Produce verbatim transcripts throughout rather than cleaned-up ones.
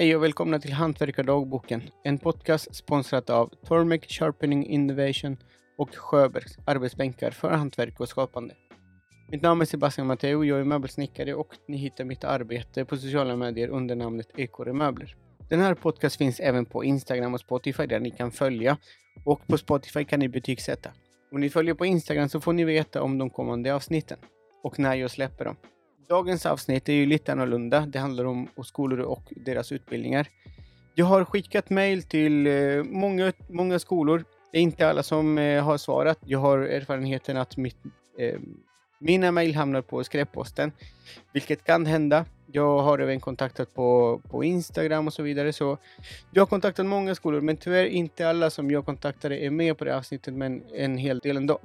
Hej och välkomna till Hantverkardagboken, en podcast sponsrad av Tormek Sharpening Innovation och Sjöbergs Arbetsbänkar för hantverk och skapande. Mitt namn är Sebastian Matteo, jag är möbelsnickare och ni hittar mitt arbete på sociala medier under namnet Ekore Möbler. Den här podcast finns även på Instagram och Spotify där ni kan följa, och på Spotify kan ni betygsätta. Om ni följer på Instagram så får ni veta om de kommande avsnitten och när jag släpper dem. Dagens avsnitt är ju lite annorlunda. Det handlar om skolor och deras utbildningar. Jag har skickat mejl till många, många skolor. Det är inte alla som har svarat. Jag har erfarenheten att mitt, eh, mina mejl hamnar på skräpposten, vilket kan hända. Jag har även kontaktat på, på Instagram och så vidare. Så jag har kontaktat många skolor, men tyvärr inte alla som jag kontaktade är med på det avsnittet, men en hel del ändå.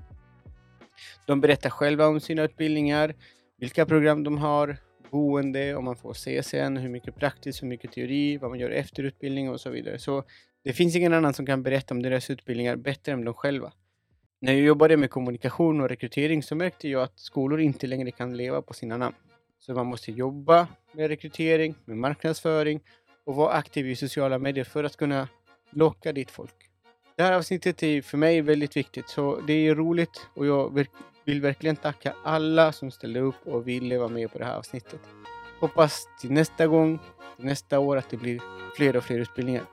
De berättar själva om sina utbildningar, vilka program de har, boende, om man får C S N, hur mycket praktiskt, hur mycket teori, vad man gör efter utbildning och så vidare. Så det finns ingen annan som kan berätta om deras utbildningar bättre än de själva. När jag jobbade med kommunikation och rekrytering så märkte jag att skolor inte längre kan leva på sina namn. Så man måste jobba med rekrytering, med marknadsföring och vara aktiv i sociala medier för att kunna locka dit folk. Det här avsnittet är för mig väldigt viktigt, så det är roligt och jag verkar vill verkligen tacka alla som ställde upp och ville vara med på det här avsnittet. Hoppas till nästa gång, till nästa år, att det blir fler och fler utbildningar.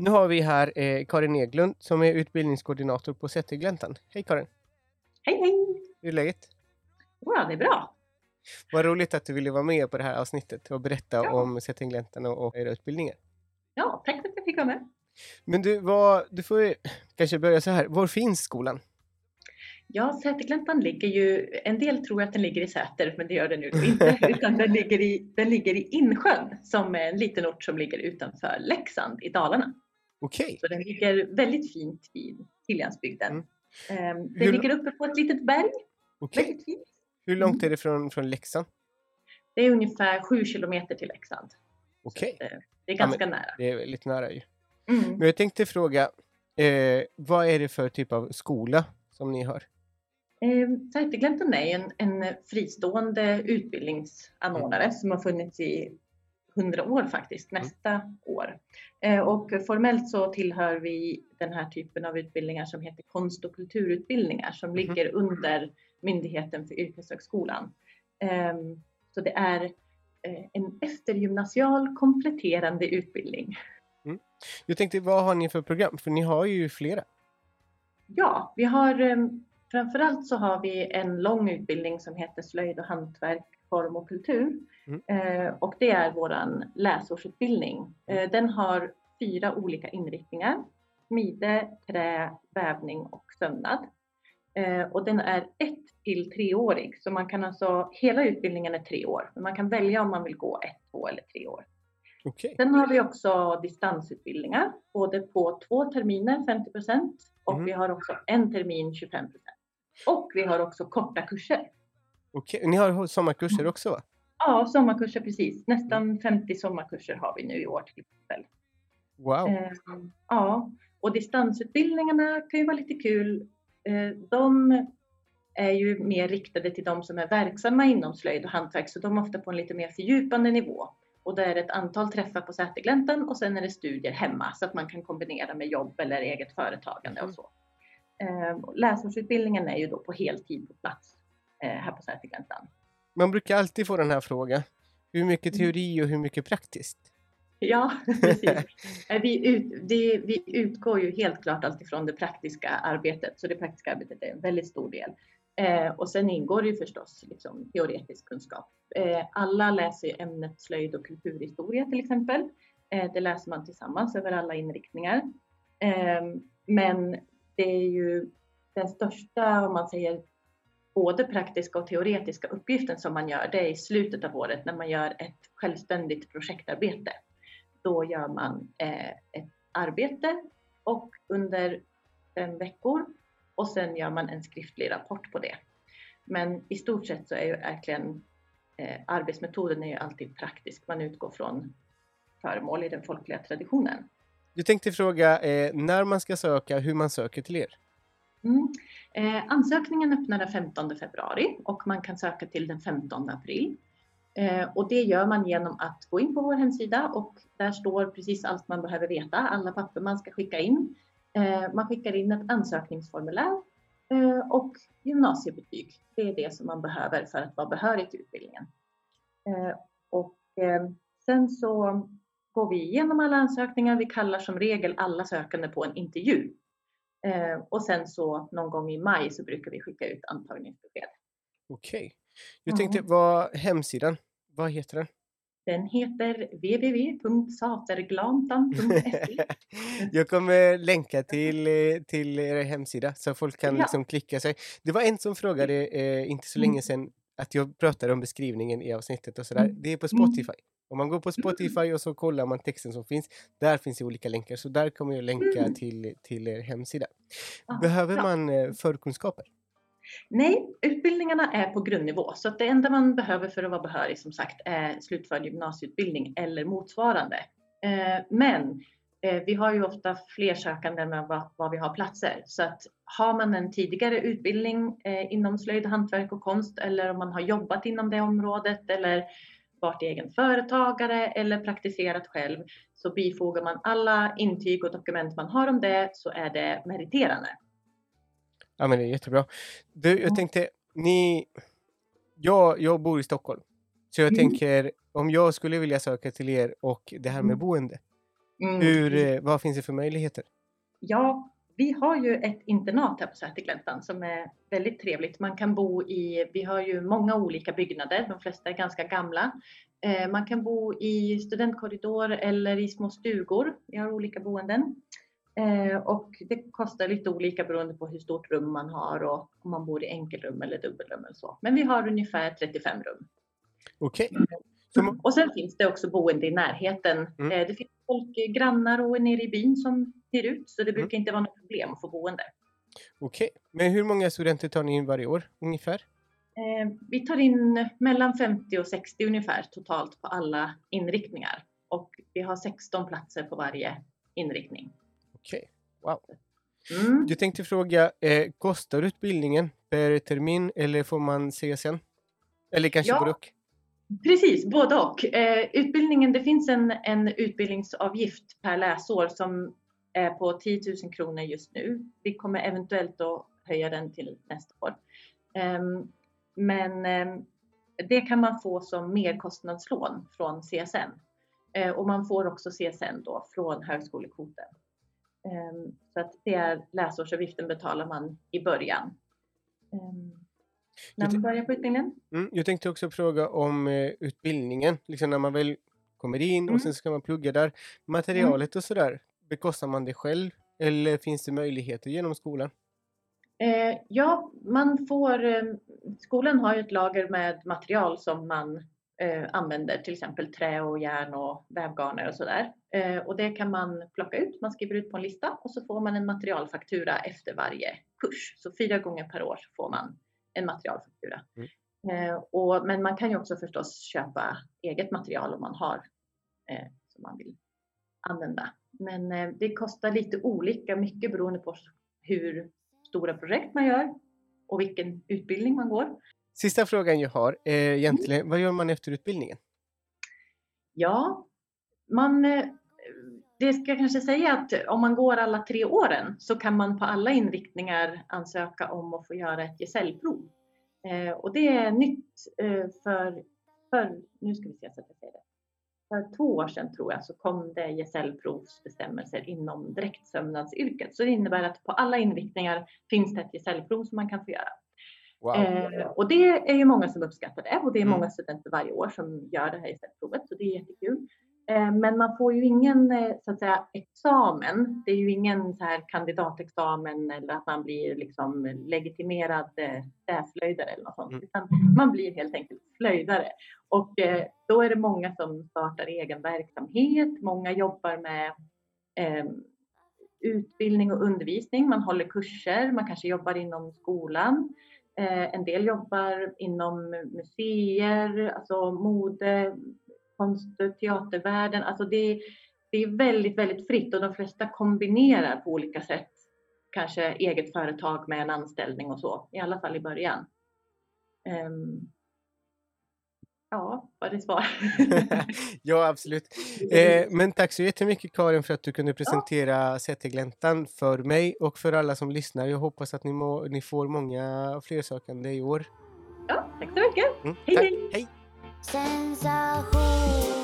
Nu har vi här eh, Karin Eglund som är utbildningskoordinator på Sätergläntan. Hej Karin! Hej hej! Hur är läget? Ja, det är bra! Vad roligt att du ville vara med på det här avsnittet och berätta ja. om Sätergläntan och, och era utbildningar. Ja, tack för att jag fick vara med. Men du, vad, du får kanske börja så här. Var finns skolan? Ja, Sätergläntan ligger ju, en del tror att den ligger i Säter, men det gör den ju inte, utan den ligger i, den ligger i Insjön, som är en liten ort som ligger utanför Leksand i Dalarna. Okej. Så den ligger väldigt fint vid Siljansbygden. Mm. Um, den Hur... ligger uppe på ett litet berg. Okej. Väldigt fint. Hur långt är det från, från Leksand? Det är ungefär sju kilometer till Leksand. Okej. Så det är ganska ja, nära. Det är väldigt nära ju. Mm. Men jag tänkte fråga, eh, vad är det för typ av skola som ni har? Sätergläntan är en, en fristående utbildningsanordnare mm. som har funnits i hundra år faktiskt, nästa mm. år. Eh, och formellt så tillhör vi den här typen av utbildningar som heter konst- och kulturutbildningar, som mm. ligger under Myndigheten för yrkeshögskolan. Eh, så det är eh, en eftergymnasial kompletterande utbildning. Mm. Jag tänkte, vad har ni för program? För ni har ju flera. Ja, vi har... Eh, Framförallt så har vi en lång utbildning som heter slöjd och hantverk, form och kultur. Mm. Eh, och det är våran läsårsutbildning. Eh, den har fyra olika inriktningar. Smide, trä, vävning och sömnad. Eh, och den är ett till treårig. Så man kan alltså, hela utbildningen är tre år. Men man kan välja om man vill gå ett, två eller tre år. Okay. Sen har vi också distansutbildningar. Både på två terminer, femtio procent. Och mm. vi har också en termin, tjugofem procent. Och vi har också korta kurser. Okej, ni har sommarkurser också va? Ja, sommarkurser precis. Nästan femtio sommarkurser har vi nu i år till exempel. Wow! Eh, ja, och distansutbildningarna kan ju vara lite kul. Eh, de är ju mer riktade till de som är verksamma inom slöjd och hantverk. Så de är ofta på en lite mer fördjupande nivå. Och där är det ett antal träffar på Sätergläntan och sen är det studier hemma så att man kan kombinera med jobb eller eget företagande och så. Läsårsutbildningen är ju då på heltid på plats här på Sätergläntan. Man brukar alltid få den här frågan. Hur mycket teori och hur mycket praktiskt? Ja, precis. Vi, ut, det, vi utgår ju helt klart alltifrån det praktiska arbetet. Så det praktiska arbetet är en väldigt stor del. Eh, och sen ingår det ju förstås liksom, teoretisk kunskap. Eh, alla läser ämnet slöjd och kulturhistoria till exempel. Eh, det läser man tillsammans över alla inriktningar. Eh, men det är ju den största, om man säger, både praktiska och teoretiska uppgiften som man gör. Det är i slutet av året när man gör ett självständigt projektarbete. Då gör man eh, ett arbete och under fem veckor och sen gör man en skriftlig rapport på det. Men i stort sett så är ju verkligen eh, arbetsmetoden är ju alltid praktisk. Man utgår från föremål i den folkliga traditionen. Du tänkte fråga eh, när man ska söka, hur man söker till er? Mm. Eh, ansökningen öppnar den femtonde februari och man kan söka till den femtonde april. Eh, och det gör man genom att gå in på vår hemsida och där står precis allt man behöver veta, alla papper man ska skicka in. Eh, man skickar in ett ansökningsformulär eh, och gymnasiebetyg. Det är det som man behöver för att vara behörig till utbildningen. Eh, och eh, sen så går vi igenom alla ansökningar. Vi kallar som regel alla sökande på en intervju. Eh, och sen så någon gång i maj så brukar vi skicka ut antagningsbesked. Okej. Jag tänkte, mm. vad hemsidan, vad heter den? Den heter w w w punkt sätergläntan punkt s e. Jag kommer länka till, till er hemsida så folk kan ja. liksom klicka sig. Det var en som frågade eh, inte så länge sedan att jag pratade om beskrivningen i avsnittet och sådär. Mm. Det är på Spotify. Om man går på Spotify och så kollar man texten som finns, där finns det olika länkar. Så där kommer jag länka mm. till, till er hemsida. Ah, Behöver bra. man förkunskaper? Nej, utbildningarna är på grundnivå. Så att det enda man behöver för att vara behörig som sagt är slutförd gymnasieutbildning eller motsvarande. Men vi har ju ofta fler sökande än vad vi har platser. Så att har man en tidigare utbildning inom slöjd, hantverk och konst eller om man har jobbat inom det området eller varit egen företagare eller praktiserat själv så bifogar man alla intyg och dokument man har om det så är det meriterande. Ja, men det är jättebra. Du, jag tänkte, ni, jag, jag bor i Stockholm. Så jag mm. tänker, om jag skulle vilja söka till er och det här med boende. Mm. Hur, vad finns det för möjligheter? Ja, vi har ju ett internat här på Sätergläntan som är väldigt trevligt. Man kan bo i, vi har ju många olika byggnader, de flesta är ganska gamla. Man kan bo i studentkorridor eller i små stugor. Vi har olika boenden. Och det kostar lite olika beroende på hur stort rum man har och om man bor i enkelrum eller dubbelrum eller så. Men vi har ungefär trettiofem rum. Okej. Okay. Och sen finns det också boende i närheten. Mm. Det finns folk, grannar och nere i byn som hyr ut så det brukar mm. inte vara något problem att få boende. Okej. Okay. Men hur många studenter tar ni in varje år ungefär? Vi tar in mellan femtio och sextio ungefär totalt på alla inriktningar. Och vi har sexton platser på varje inriktning. Okej, wow. Mm. Jag tänkte fråga, eh, kostar utbildningen per termin eller får man se sen? Eller kanske ja, både och? Precis, både och. Eh, utbildningen, det finns en, en utbildningsavgift per läsår som är på tio tusen kronor just nu. Vi kommer eventuellt att höja den till nästa år. Eh, men eh, det kan man få som merkostnadslån från C S N. Eh, och man får också C S N då från högskolekvoten. Så att det är läsårsavgiften betalar man i början. När man börjar på utbildningen. Mm, jag tänkte också fråga om utbildningen. Liksom när man väl kommer in mm. och sen ska man plugga där. Materialet mm. och sådär. Bekostar man det själv? Eller finns det möjligheter genom skolan? Eh, ja, man får... Eh, skolan har ju ett lager med material som man eh, använder. Till exempel trä och järn och vävgarner och sådär. Och det kan man plocka ut, man skriver ut på en lista och så får man en materialfaktura efter varje kurs. Så fyra gånger per år får man en materialfaktura. Mm. Eh, och, men man kan ju också förstås köpa eget material om man har eh, som man vill använda. Men eh, det kostar lite olika mycket beroende på hur stora projekt man gör och vilken utbildning man går. Sista frågan jag har eh, egentligen, mm. vad gör man efter utbildningen? Ja, man... Eh, Det ska kanske säga att om man går alla tre åren så kan man på alla inriktningar ansöka om att få göra ett gesällprov. Eh, och det är nytt eh, för, för, nu ska vi se så att jag säger det. För två år sedan tror jag så kom det gesällprovsbestämmelser inom dräktsömnadsyrket. Så det innebär att på alla inriktningar finns det ett gesällprov som man kan få göra. Wow. Eh, och det är ju många som uppskattar det och det är mm. många studenter varje år som gör det här gesällprovet så det är jättekul. Men man får ju ingen så att säga, examen. Det är ju ingen så här kandidatexamen eller att man blir liksom legitimerad flöjdare eller något sånt. Mm. Utan man blir helt enkelt flöjdare. Och då är det många som startar egen verksamhet. Många jobbar med eh, utbildning och undervisning. Man håller kurser, man kanske jobbar inom skolan. En del jobbar inom museer, alltså mode, konst, teatervärlden. Alltså det, det är väldigt, väldigt fritt och de flesta kombinerar på olika sätt. Kanske eget företag med en anställning och så, i alla fall i början. Um, ja, var det svar? Ja, absolut. Eh, men tack så jättemycket Karin för att du kunde presentera ja. Sätergläntan för mig och för alla som lyssnar. Jag hoppas att ni, må, ni får många fler sökande i år. Ja, tack så mycket. Mm, hej, tack. Hej. Hej. Sensation.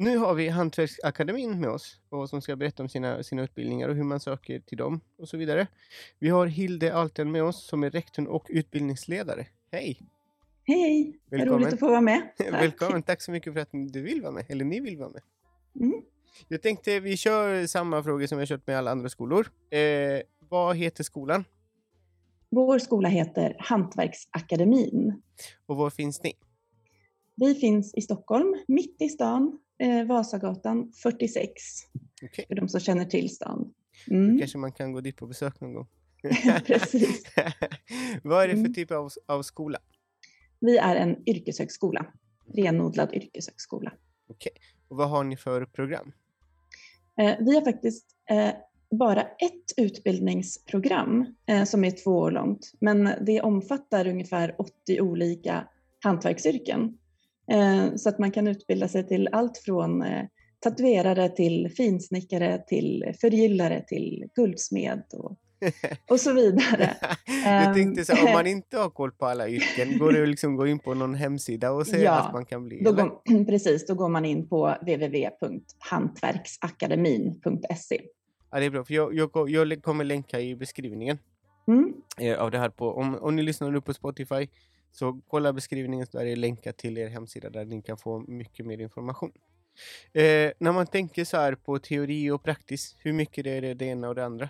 Nu har vi Hantverksakademin med oss och som ska berätta om sina, sina utbildningar och hur man söker till dem och så vidare. Vi har Hilde Alten med oss som är rektorn och utbildningsledare. Hej! Hej! Välkommen. Roligt att få vara med. Välkommen, tack så mycket för att du vill vara med, eller ni vill vara med. Mm. Jag tänkte vi kör samma frågor som vi har kört med alla andra skolor. Eh, vad heter skolan? Vår skola heter Hantverksakademin. Och var finns ni? Vi finns i Stockholm, mitt i stan. Eh, Vasagatan fyrtiosex. Okay. För de som känner till stan. Mm. Då kanske man kan gå dit på besök någon gång. Precis. Vad är det för mm. typ av, av skola? Vi är en yrkeshögskola. Renodlad yrkeshögskola. Okej. Okay. Och vad har ni för program? Eh, vi har faktiskt eh, bara ett utbildningsprogram eh, som är två år långt. Men det omfattar ungefär åttio olika hantverksyrken. Så att man kan utbilda sig till allt från tatuerare till finsnickare till förgyllare till guldsmed och, och så vidare. Jag tänkte så, om man inte har koll på alla yrken går det liksom gå in på någon hemsida och se ja, att man kan bli. Då går, precis, då går man in på w w w punkt hantverksakademin punkt s e. Ja, det är bra. För jag, jag, jag kommer länka i beskrivningen mm. av det här på, om, om ni lyssnar nu på Spotify. Så kolla beskrivningen så där är länkat till er hemsida där ni kan få mycket mer information. Eh, när man tänker så här på teori och praktis, hur mycket är det det ena och det andra?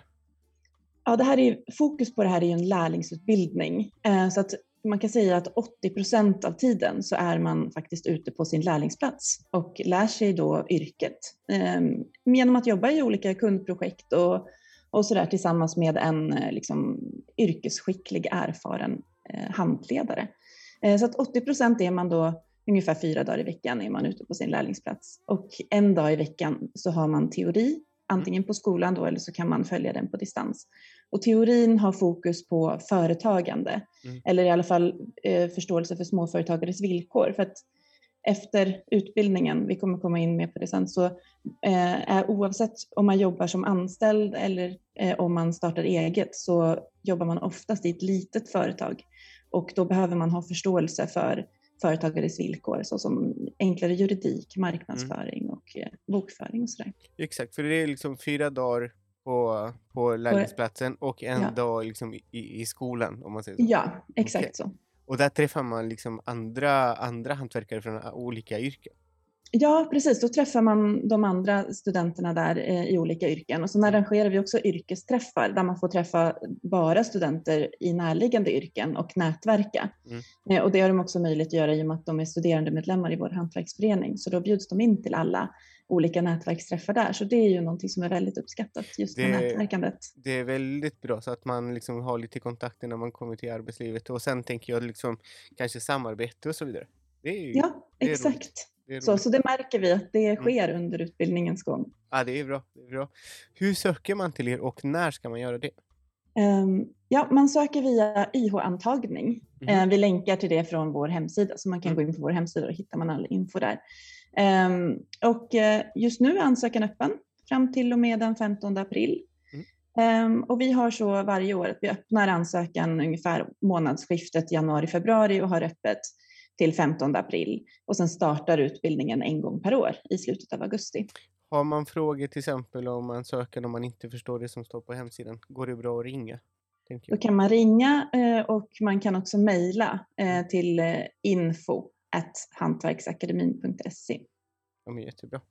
Ja, det här är, fokus på det här är ju en lärlingsutbildning. Eh, så att man kan säga att åttio procent av tiden så är man faktiskt ute på sin lärlingsplats och lär sig då yrket. Eh, genom att jobba i olika kundprojekt och, och så där tillsammans med en liksom, yrkesskicklig erfaren handledare. Så att åttio procent är man då ungefär fyra dagar i veckan är man ute på sin lärlingsplats och en dag i veckan så har man teori antingen på skolan då eller så kan man följa den på distans. Och teorin har fokus på företagande mm. eller i alla fall eh, förståelse för småföretagares villkor för att efter utbildningen, vi kommer komma in med på det sen, så eh, är oavsett om man jobbar som anställd eller eh, om man startar eget så jobbar man oftast i ett litet företag. Och då behöver man ha förståelse för företagares villkor såsom enklare juridik, marknadsföring mm. och eh, bokföring och sådär. Exakt, för det är liksom fyra dagar på, på lärlingsplatsen och en ja. dag liksom i, i skolan om man säger så. Ja, exakt okay. så. Och där träffar man liksom andra, andra hantverkare från olika yrken. Ja, precis. Då träffar man de andra studenterna där eh, i olika yrken. Och så arrangerar vi också yrkesträffar där man får träffa bara studenter i närliggande yrken och nätverka. Mm. Eh, och det har de också möjlighet att göra i och med att de är studerandemedlemmar i vår hantverksförening. Så då bjuds de in till alla olika nätverksträffar där. Så det är ju någonting som är väldigt uppskattat just det, med nätverkandet. Det är väldigt bra så att man liksom har lite kontakter när man kommer till arbetslivet. Och sen tänker jag liksom kanske samarbete och så vidare. Det är ju, ja, det är exakt. Roligt. Så, så det märker vi att det sker mm. under utbildningens gång. Ja, det är bra, det är bra. Hur söker man till er och när ska man göra det? Um, ja, man söker via I H-antagning. Mm. Uh, vi länkar till det från vår hemsida. Så man kan mm. gå in på vår hemsida och hittar man all info där. Um, och uh, just nu är ansökan öppen fram till och med den femtonde april. Och vi har så varje år att vi öppnar ansökan ungefär månadsskiftet januari-februari och har öppet till femtonde april. Och sen startar utbildningen en gång per år i slutet av augusti. Har man frågor till exempel om ansökan om man inte förstår det som står på hemsidan, går det bra att ringa? Då kan man ringa och man kan också mejla till info at hantverksakademin punkt se. Ja, men jättebra.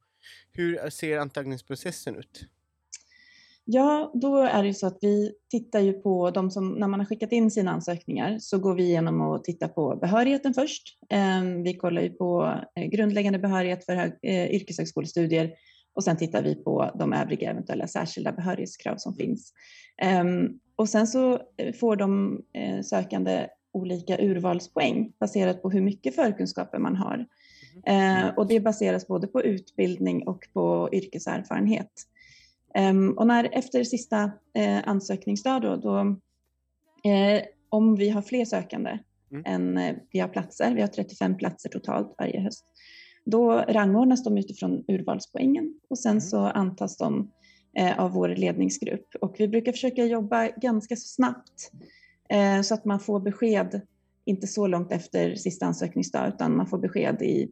Hur ser antagningsprocessen ut? Ja, då är det ju så att vi tittar ju på de som, när man har skickat in sina ansökningar så går vi igenom och tittar på behörigheten först. Vi kollar ju på grundläggande behörighet för hög, yrkeshögskolestudier och sen tittar vi på de övriga eventuella särskilda behörighetskrav som finns. Och sen så får de sökande olika urvalspoäng baserat på hur mycket förkunskaper man har. Och det baseras både på utbildning och på yrkeserfarenhet. Um, och när, efter sista eh, ansökningsdag då, då eh, om vi har fler sökande mm. än eh, vi har platser, vi har trettiofem platser totalt varje höst, då rangordnas de utifrån urvalspoängen och sen mm. så antas de eh, av vår ledningsgrupp. Och vi brukar försöka jobba ganska så snabbt eh, så att man får besked, inte så långt efter sista ansökningsdag utan man får besked i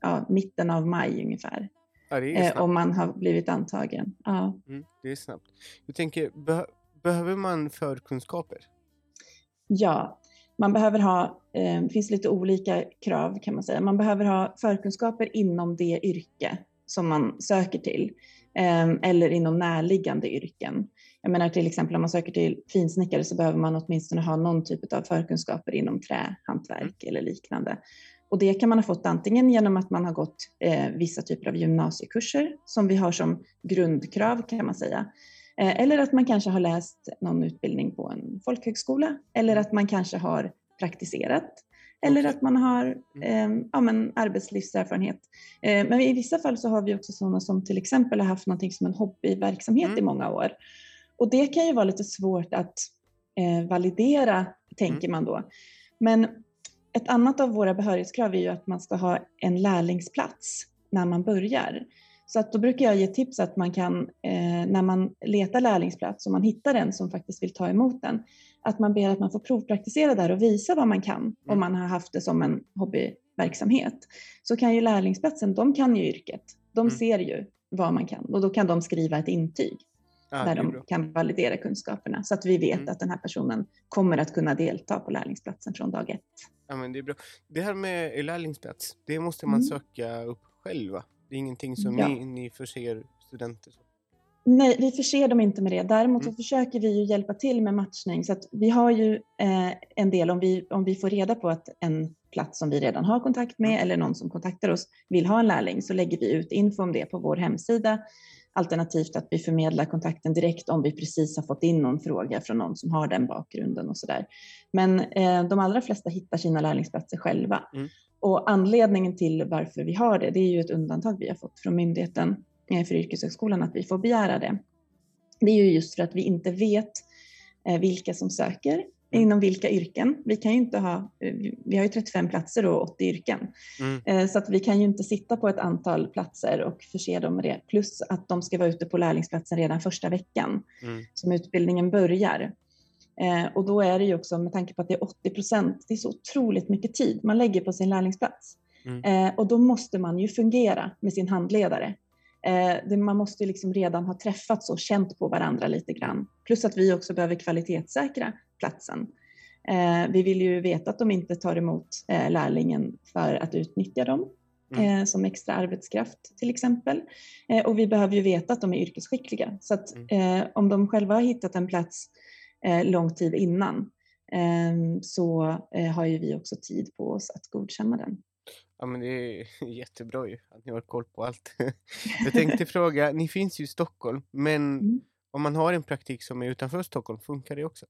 ja, mitten av maj ungefär. Ja, om man har blivit antagen. Ja. Mm, det är snabbt. Jag tänker, be- behöver man förkunskaper? Ja, man behöver ha, eh, det finns lite olika krav kan man säga. Man behöver ha förkunskaper inom det yrke som man söker till. Eh, eller inom närliggande yrken. Jag menar till exempel om man söker till finsnickare så behöver man åtminstone ha någon typ av förkunskaper inom trähantverk mm. eller liknande. Och det kan man ha fått antingen genom att man har gått eh, vissa typer av gymnasiekurser som vi har som grundkrav kan man säga. Eh, eller att man kanske har läst någon utbildning på en folkhögskola. Eller att man kanske har praktiserat. Eller okay. att man har eh, ja, men arbetslivserfarenhet. Eh, men i vissa fall så har vi också sådana som till exempel har haft någonting som en hobbyverksamhet mm. i många år. Och det kan ju vara lite svårt att eh, validera mm. tänker man då. Men ett annat av våra behörighetskrav är ju att man ska ha en lärlingsplats när man börjar. Så att då brukar jag ge tips att man kan, eh, när man letar lärlingsplats och man hittar en som faktiskt vill ta emot den, att man ber att man får provpraktisera där och visa vad man kan mm. om man har haft det som en hobbyverksamhet. Så kan ju lärlingsplatsen, de kan ju yrket, de mm. ser ju vad man kan och då kan de skriva ett intyg. Ah, där de kan validera kunskaperna så att vi vet mm. att den här personen kommer att kunna delta på lärlingsplatsen från dag ett. Ja, men det är bra. Det här med lärlingsplats, det måste man mm. söka upp själva. Det är ingenting som ja. ni, ni förser studenter? Nej, vi förser dem inte med det. Däremot mm. så försöker vi ju hjälpa till med matchning så att vi har ju eh, en del, om vi, om vi får reda på att en plats som vi redan har kontakt med mm. eller någon som kontaktar oss vill ha en lärling, så lägger vi ut info om det på vår hemsida. Alternativt att vi förmedlar kontakten direkt om vi precis har fått in någon fråga från någon som har den bakgrunden och sådär. Men eh, de allra flesta hittar sina lärlingsplatser själva. Mm. Och anledningen till varför vi har det, det är ju ett undantag vi har fått från myndigheten eh, för yrkeshögskolan att vi får begära det. Det är ju just för att vi inte vet eh, vilka som söker mm. inom vilka yrken. Vi kan ju inte ha, vi har ju trettiofem platser och åttio yrken. Mm. Så att vi kan ju inte sitta på ett antal platser och förse dem med det. Plus att de ska vara ute på lärlingsplatsen redan första veckan mm. som utbildningen börjar. Och då är det ju också, med tanke på att det är åttio procent, det är så otroligt mycket tid man lägger på sin lärlingsplats. Mm. Och då måste man ju fungera med sin handledare. Man måste ju liksom redan ha träffats och känt på varandra lite grann. Plus att vi också behöver kvalitetssäkra platsen. Vi vill ju veta att de inte tar emot lärlingen för att utnyttja dem mm. som extra arbetskraft till exempel. Och vi behöver ju veta att de är yrkesskickliga. Så att mm. om de själva har hittat en plats lång tid innan så har ju vi också tid på oss att godkänna den. Ja, men det är jättebra ju att ni har koll på allt. Jag tänkte fråga, ni finns ju i Stockholm, men mm. om man har en praktik som är utanför Stockholm, funkar det också?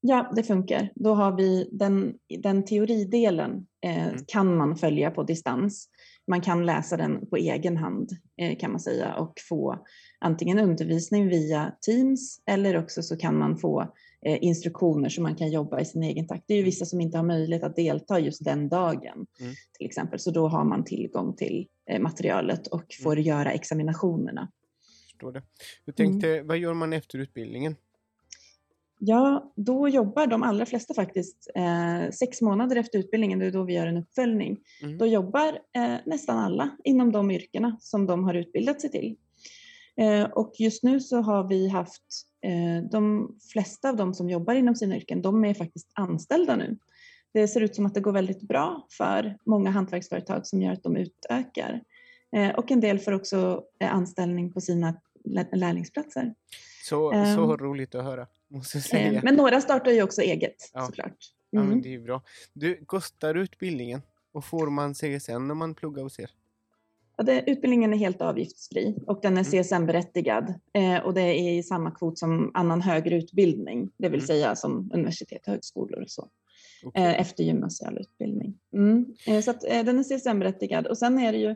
Ja, det funkar. Då har vi den, den teoridelen eh, mm. kan man följa på distans. Man kan läsa den på egen hand eh, kan man säga och få antingen undervisning via Teams eller också så kan man få eh, instruktioner som man kan jobba i sin egen takt. Det är ju vissa som inte har möjlighet att delta just den dagen mm. till exempel. Så då har man tillgång till eh, materialet och får mm. göra examinationerna. förstår det. Jag tänkte, mm. vad gör man efter utbildningen? Ja, då jobbar de allra flesta faktiskt eh, sex månader efter utbildningen. Det är då vi gör en uppföljning. Mm. Då jobbar eh, nästan alla inom de yrkena som de har utbildat sig till. Eh, och just nu så har vi haft eh, de flesta av de som jobbar inom sina yrken, de är faktiskt anställda nu. Det ser ut som att det går väldigt bra för många hantverksföretag som gör att de utökar. Eh, och en del får också anställning på sina lärlingsplatser. Så, um, så roligt att höra, måste jag säga. Eh, men några startar ju också eget, ja. Såklart. Mm. Ja, men det är bra. Du, kostar utbildningen och får man C S N när man pluggar hos er? Ja, det, utbildningen är helt avgiftsfri och den är C S N-berättigad. Eh, och det är i samma kvot som annan högre utbildning, det vill mm. säga som universitet och högskolor och så. Okay. Eh, efter gymnasial utbildning. Mm. Eh, så att, eh, den är C S N-berättigad. Och sen är det ju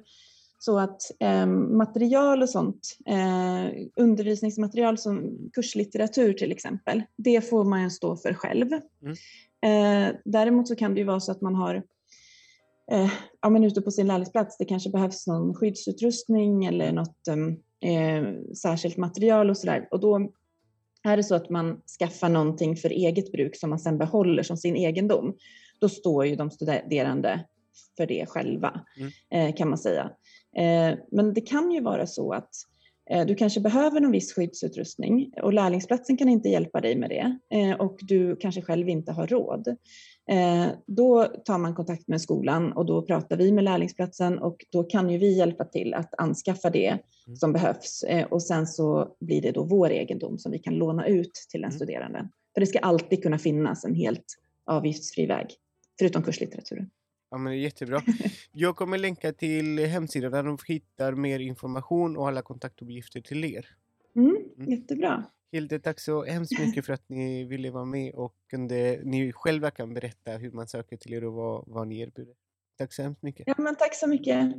så att eh, material och sånt, eh, undervisningsmaterial som kurslitteratur till exempel, det får man ju stå för själv. Mm. Eh, däremot så kan det ju vara så att man har, eh, ja men ute på sin lärlingsplats, det kanske behövs någon skyddsutrustning eller något eh, särskilt material och sådär. Och då är det så att man skaffar någonting för eget bruk som man sedan behåller som sin egendom, då står ju de studerande för det själva, mm. kan man säga. Men det kan ju vara så att du kanske behöver någon viss skyddsutrustning och lärlingsplatsen kan inte hjälpa dig med det och du kanske själv inte har råd. Då tar man kontakt med skolan och då pratar vi med lärlingsplatsen och då kan ju vi hjälpa till att anskaffa det mm. som behövs och sen så blir det då vår egendom som vi kan låna ut till den mm. studerande. För det ska alltid kunna finnas en helt avgiftsfri väg, förutom kurslitteraturen. Ja, men det är jättebra. Jag kommer länka till hemsidan där de hittar mer information och alla kontaktuppgifter till er. Mm, mm. Jättebra. Hilde, tack så hemskt mycket för att ni ville vara med och kunde, ni själva kan berätta hur man söker till er och vad, vad ni erbjuder. Tack så hemskt mycket. Ja, men tack så mycket.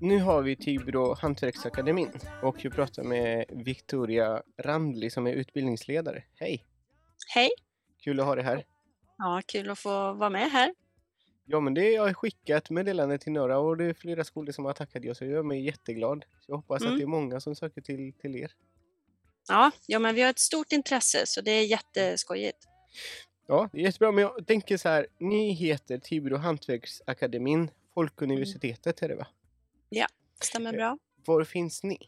Nu har vi Tibro Hantverksakademin och jag pratar med Victoria Randli som är utbildningsledare. Hej! Hej! Kul att ha dig här. Ja, kul att få vara med här. Ja, men det har jag skickat meddelande till några och det är flera skolor som har tackat jag så jag gör mig jätteglad. Så jag hoppas mm. att det är många som söker till, till er. Ja, ja, men vi har ett stort intresse så det är jätteskojigt. Ja, det är jättebra. Men jag tänker så här, ni heter Tibro Hantverksakademin, Folkuniversitetet är det va? Ja, stämmer bra. Var finns ni?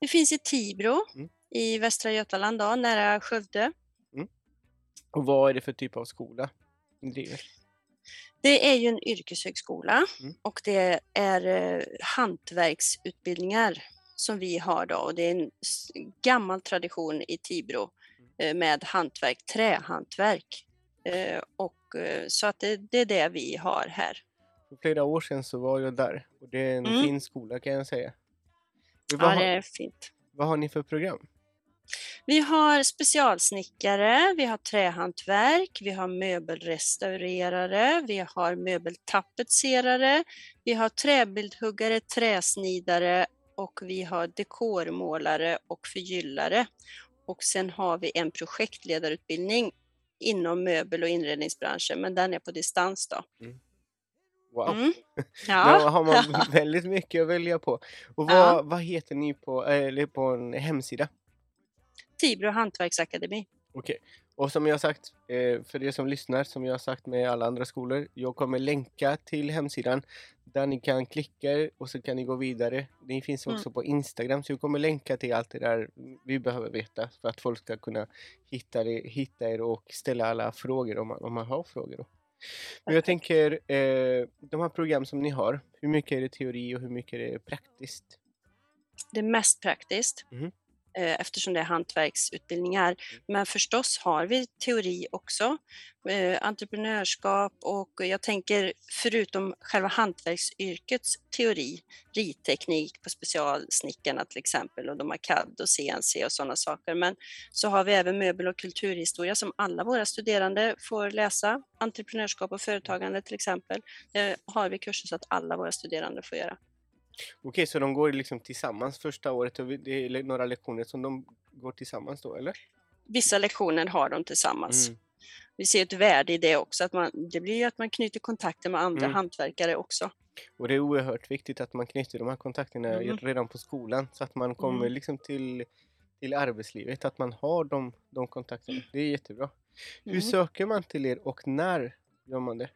Vi finns i Tibro mm. i Västra Götaland, då, nära Skövde. Mm. Och vad är det för typ av skola ni driver? Det är ju en yrkeshögskola mm. och det är eh, hantverksutbildningar som vi har då. Och det är en gammal tradition i Tibro eh, med hantverk, trähantverk. Eh, och, eh, så att det, det är det vi har här. För flera år sedan så var jag där och det är en mm. fin skola kan jag säga. Vad ja, det är fint. Har, vad har ni för program? Vi har specialsnickare, vi har trähantverk, vi har möbelrestaurerare, vi har möbeltapetserare, vi har träbildhuggare, träsnidare och vi har dekormålare och förgyllare. Och sen har vi en projektledarutbildning inom möbel- och inredningsbranschen, men den är på distans då. Mm. Wow, mm. ja. Då har man väldigt mycket att välja på. Och vad, ja. vad heter ni på, eller på en hemsida? Tibro Hantverksakademin. Okej, okay. Och som jag har sagt, för er som lyssnar, som jag har sagt med alla andra skolor, jag kommer länka till hemsidan där ni kan klicka och så kan ni gå vidare. Ni finns också mm. på Instagram, så jag kommer länka till allt det där vi behöver veta för att folk ska kunna hitta, det, hitta er och ställa alla frågor om man, om man har frågor då. Men jag tänker, eh, de här program som ni har, hur mycket är det teori och hur mycket är det praktiskt? Det är mest praktiskt. Mm. eftersom det är hantverksutbildningar. Men förstås har vi teori också, entreprenörskap, och jag tänker förutom själva hantverksyrkets teori, ritteknik på specialsnickarna till exempel, och de har C A D och C N C och sådana saker. Men så har vi även möbel- och kulturhistoria som alla våra studerande får läsa. Entreprenörskap och företagande till exempel har vi kurser så att alla våra studerande får göra. Okej, så de går liksom tillsammans första året, och det är några lektioner som de går tillsammans då, eller? Vissa lektioner har de tillsammans. Mm. Vi ser ett värde i det också, att man, det blir ju att man knyter kontakter med andra mm. hantverkare också. Och det är oerhört viktigt att man knyter de här kontakterna mm. redan på skolan, så att man kommer mm. liksom till, till arbetslivet, att man har de, de kontakterna. Det är jättebra. Mm. Hur söker man till er och när gör man det?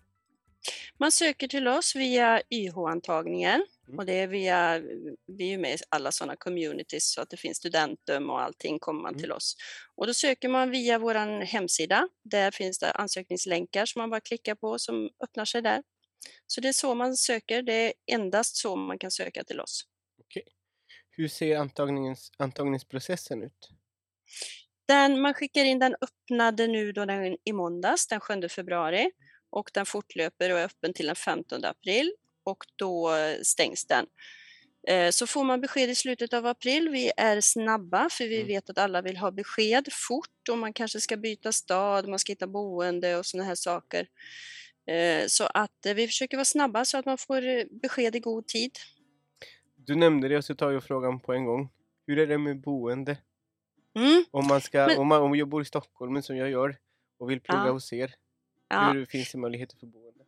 Man söker till oss via Y H-antagningen. Mm. Och det är via, vi är ju med i alla sådana communities så att det finns studentum och allting, kommer man mm. till oss. Och då söker man via vår hemsida. Där finns det ansökningslänkar som man bara klickar på som öppnar sig där. Så det är så man söker. Det är endast så man kan söka till oss. Okej. Hur ser antagnings, antagningsprocessen ut? Den, man skickar in den öppnade nu då den, i måndags den sjunde februari. Och den fortlöper och är öppen till den femtonde april. Och då stängs den. Så får man besked i slutet av april. Vi är snabba för vi vet att alla vill ha besked fort. Och man kanske ska byta stad, man ska hitta boende och sådana här saker. Så att vi försöker vara snabba så att man får besked i god tid. Du nämnde det, och så tar jag frågan på en gång. Hur är det med boende? Mm. Om, man ska, Men... om, man, om jag bor i Stockholm som jag gör och vill plugga ja. hos er. Ja. Hur finns det möjligheter för boende?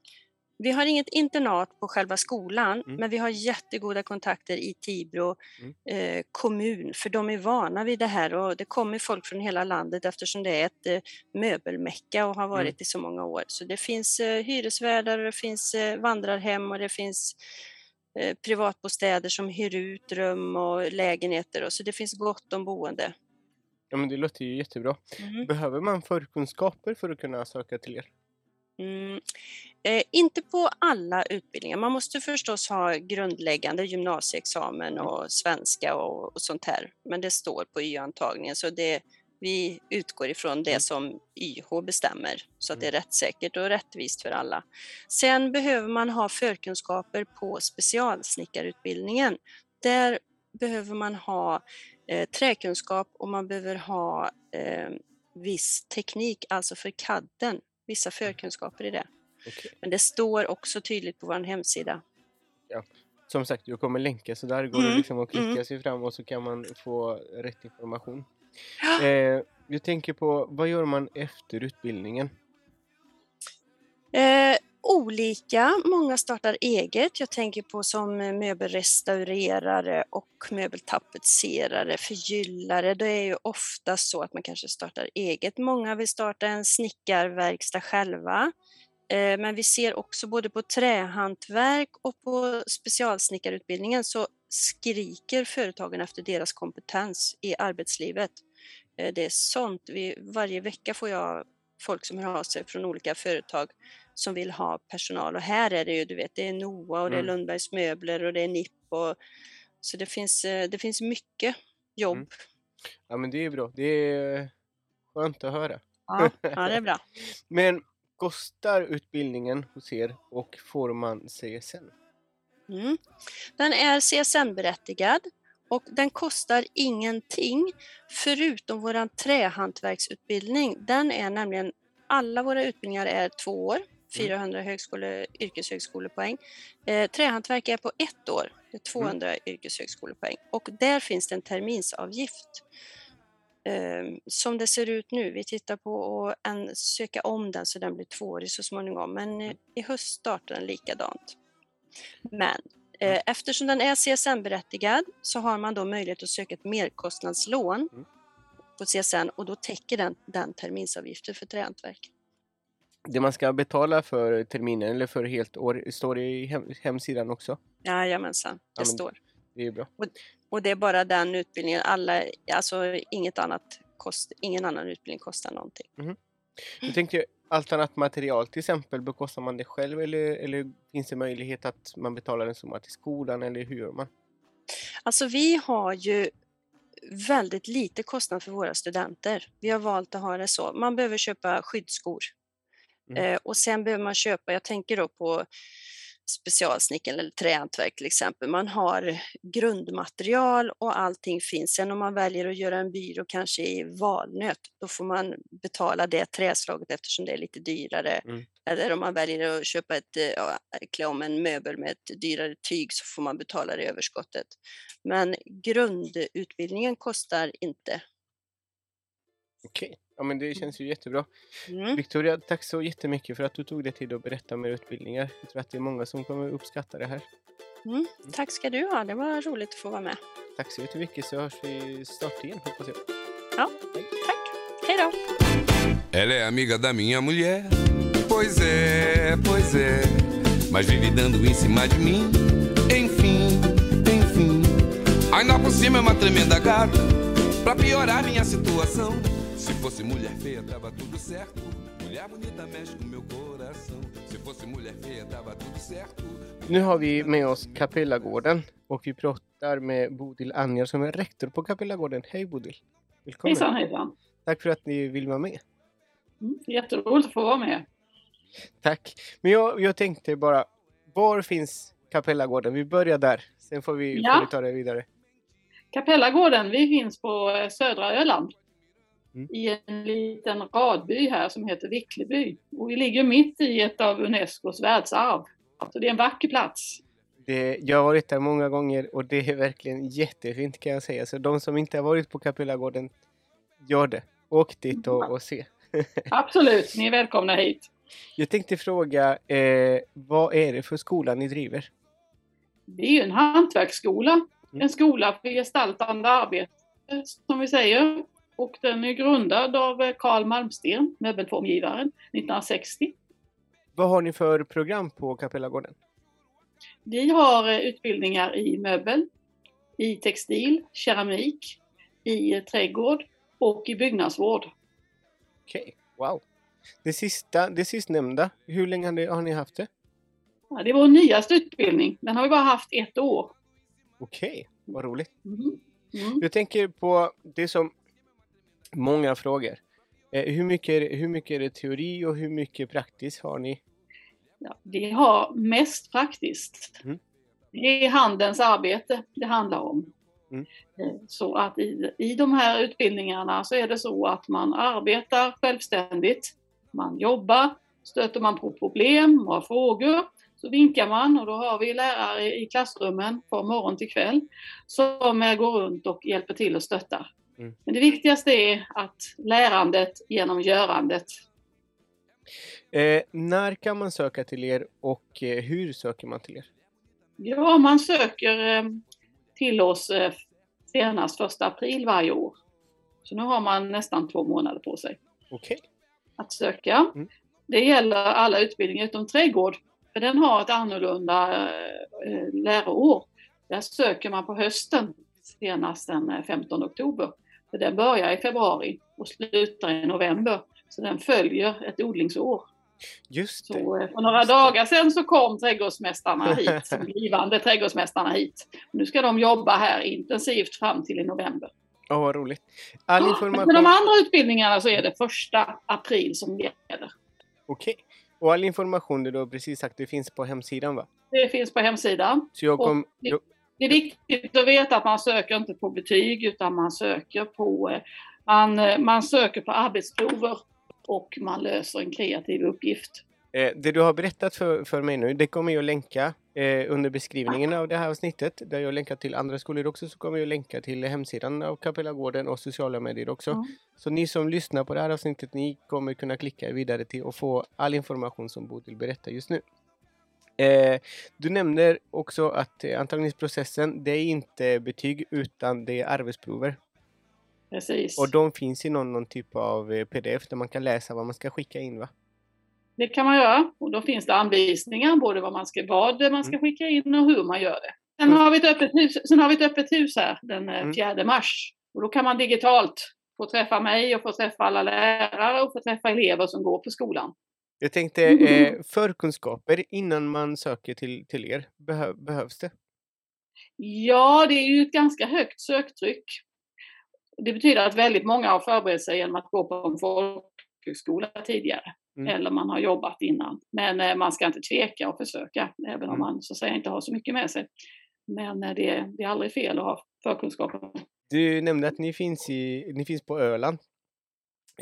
Vi har inget internat på själva skolan, mm. men vi har jättegoda kontakter i Tibro mm. eh, kommun, för de är vana vid det här, och det kommer folk från hela landet eftersom det är ett eh, möbelmäcka och har varit mm. i så många år. Så det finns eh, hyresvärdar, det finns eh, vandrarhem, och det finns eh, privatbostäder som hyr ut rum och lägenheter, och så det finns gott om boende. Ja, men det låter ju jättebra. Mm. Behöver man förkunskaper för att kunna söka till er? Mm. Eh, inte på alla utbildningar. Man måste förstås ha grundläggande gymnasieexamen mm. och svenska och, och sånt här. Men det står på Y H-antagningen, så det, vi utgår ifrån det mm. som Y H bestämmer. Så att det är rättssäkert och rättvist för alla. Sen behöver man ha förkunskaper på specialsnickarutbildningen. Där behöver man ha eh, träkunskap, och man behöver ha eh, viss teknik, alltså för kadden. Vissa förkunskaper i det. Okay. Men det står också tydligt på vår hemsida. Ja. Som sagt, jag kommer länka, så där går mm. det liksom att klicka mm. sig fram, och så kan man få rätt information. Ja. Eh, jag tänker på, vad gör man efter utbildningen? Eh, olika. Många startar eget. Jag tänker på som möbelrestaurerare och möbeltapetserare, förgyllare. Det är ju ofta så att man kanske startar eget. Många vill starta en snickarverkstad själva. Men vi ser också både på trähantverk och på specialsnickarutbildningen så skriker företagen efter deras kompetens i arbetslivet. Det är sånt. Vi, varje vecka får jag folk som hör av sig från olika företag som vill ha personal, och här är det ju, du vet, det är Noa och mm. det är Lundbergs möbler och det är N I P, och så det finns, det finns mycket jobb. Mm. Ja, men det är bra, det är skönt att höra. Ja, ja, det är bra. Men kostar utbildningen hos er, och får man C S N? Mm. Den är C S N-berättigad. Och den kostar ingenting förutom våran trähantverksutbildning. Den är nämligen, alla våra utbildningar är två år, fyrahundra högskole, yrkeshögskolepoäng. Eh, trähantverk är på ett år, det är tvåhundra mm. yrkeshögskolepoäng. Och där finns det en terminsavgift. Eh, som det ser ut nu, vi tittar på att en, söka om den så den blir tvåårig så småningom. Men eh, i höst startar den likadant. Men... eftersom den är C S N-berättigad så har man då möjlighet att söka ett merkostnadslån mm. på C S N, och då täcker den, den terminsavgiften för trähantverk. Det man ska betala för terminen eller för helt år, står det i hem, hemsidan också? Jajamensan, det ja, men, står. Det är bra. Och, och det är bara den utbildningen, alla, alltså inget annat kost, ingen annan utbildning kostar någonting. Mm. Jag tänkte allt annat material till exempel, bekostar man det själv, eller, eller finns det möjlighet att man betalar en summa till skolan, eller hur gör man? Alltså vi har ju väldigt lite kostnad för våra studenter. Vi har valt att ha det så. Man behöver köpa skyddsskor. Mm. Eh, och sen behöver man köpa, jag tänker då på specialsnickaren eller trähantverk till exempel. Man har grundmaterial och allting finns. Sen om man väljer att göra en byrå kanske i valnöt, då får man betala det träslaget eftersom det är lite dyrare. Mm. Eller om man väljer att köpa ett, ja, klä om en möbel med ett dyrare tyg, så får man betala det överskottet. Men grundutbildningen kostar inte. Okej. Okay. Ja, men det känns ju jättebra. Mm. Victoria, tack så jättemycket för att du tog dig tid att berätta om era utbildningar. Jag tror att det är många som kommer uppskatta det här. Mm. Tack ska du ha, det var roligt att få vara med. Tack så jättemycket, så hörs vi snart igen, hoppas jag. Ja, tack. Hej då. Ela é amiga da minha mulher. Pois é, pois é. Mas vive dando em cima de mim. Enfim, enfim. Ainda por cima é uma tremenda gata. Pra piorar minha situação. Se fosse mulher feia, dava tudo certo. Mulher bonita mexe com meu coração. Se fosse mulher feia, dava tudo certo. Nu har vi med oss Kapellagården och vi pratar med Bodil Anjar som är rektor på Kapellagården. Hej Bodil. Välkommen. Hejsan, hejsan. Tack för att ni vill vara med. Mm, jätteroligt att få vara med. Tack. Men jag, jag tänkte bara, var finns Kapellagården? Vi börjar där, sen får vi, ja. får vi ta det vidare. Kapellagården, vi finns på södra Öland. Mm. I en liten radby här som heter Vickleby. Och vi ligger mitt i ett av UNESCOs världsarv. Så det är en vacker plats. Det, jag har varit där många gånger och det är verkligen jättefint kan jag säga. Så de som inte har varit på Kapellagården, gör det. Åk dit och, och se. Absolut, ni är välkomna hit. Jag tänkte fråga, eh, vad är det för skola ni driver? Det är ju en hantverksskola. Mm. En skola för gestaltande arbete, som vi säger. Och den är grundad av Karl Malmsten, möbelformgivaren, nittonhundrasextio. Vad har ni för program på Kapellagården? Vi har utbildningar i möbel, i textil, keramik, i trädgård och i byggnadsvård. Okej, okay. Wow. Det sista, det sistnämnda, hur länge har ni haft det? Ja, det är vår nyaste utbildning. Den har vi bara haft ett år. Okej, okay. Vad roligt. Mm. Mm. Jag tänker på det som... Många frågor. Eh, hur, mycket, hur mycket är det teori och hur mycket praktiskt har ni? Ja, vi har mest praktiskt. Mm. Det är handens arbete det handlar om. Mm. Så att i, i de här utbildningarna så är det så att man arbetar självständigt. Man jobbar, stöter man på problem, har frågor. Så vinkar man och då har vi lärare i klassrummen från morgon till kväll som går runt och hjälper till och stöttar. Mm. Men det viktigaste är att lärandet genom görandet. Eh, när kan man söka till er och eh, hur söker man till er? Ja, man söker eh, till oss eh, senast första april varje år. Så nu har man nästan två månader på sig. Okej. Att söka. Mm. Det gäller alla utbildningar utom trädgård. För den har ett annorlunda eh, läroår. Där söker man på hösten. Senast den femtonde oktober. För den börjar i februari och slutar i november. Så den följer ett odlingsår. Just det. Så för några dagar sedan så kom trädgårdsmästarna hit. Blivande trädgårdsmästarna hit. Nu ska de jobba här intensivt fram till i november. Ja, oh, vad roligt. All information... Men de andra utbildningarna så är det första april som gäller. Okej. Okay. Och all information du då precis sagt, det finns på hemsidan va? Det finns på hemsidan. Så jag kom... Och... Det är viktigt att veta att man söker inte på betyg utan man söker på, man, man söker på arbetsprover och man löser en kreativ uppgift. Eh, det du har berättat för, för mig nu, det kommer jag länka eh, under beskrivningen av det här avsnittet. Där jag länkar till andra skolor också så kommer jag länka till hemsidan av Kapellagården och sociala medier också. Mm. Så ni som lyssnar på det här avsnittet, ni kommer kunna klicka vidare till och få all information som Bodil berättar just nu. Eh, du nämner också att eh, antagningsprocessen, det är inte betyg utan det är arbetsprover. Precis. Och de finns i någon, någon typ av eh, pdf där man kan läsa vad man ska skicka in va? Det kan man göra och då finns det anvisningar både vad man ska, vad man ska skicka in och hur man gör det. Sen har vi ett öppet hus, sen har vi ett öppet hus här den eh, fjärde mars och då kan man digitalt få träffa mig och få träffa alla lärare och få träffa elever som går på skolan. Jag tänkte, eh, förkunskaper innan man söker till, till er, behö- behövs det? Ja, det är ju ett ganska högt söktryck. Det betyder att väldigt många har förberett sig genom att gå på en folkhögskola tidigare. Mm. Eller man har jobbat innan. Men man ska inte tveka och försöka. Även mm. om man så att säga inte har så mycket med sig. Men det, det är aldrig fel att ha förkunskaper. Du nämnde att ni finns, i, ni finns på Öland.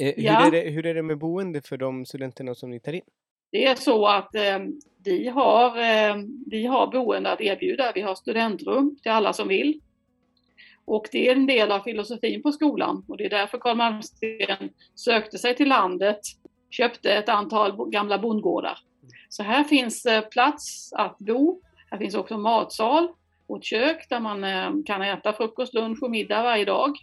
Eh, ja. hur, är det, hur är det med boende för de studenterna som ni tar in? Det är så att eh, vi, har, eh, vi har boende att erbjuda. Vi har studentrum till alla som vill. Och det är en del av filosofin på skolan. Och det är därför Karl Malmsten sökte sig till landet. Köpte ett antal gamla bondgårdar. Så här finns eh, plats att bo. Här finns också matsal och ett kök där man eh, kan äta frukost, lunch och middag varje dag.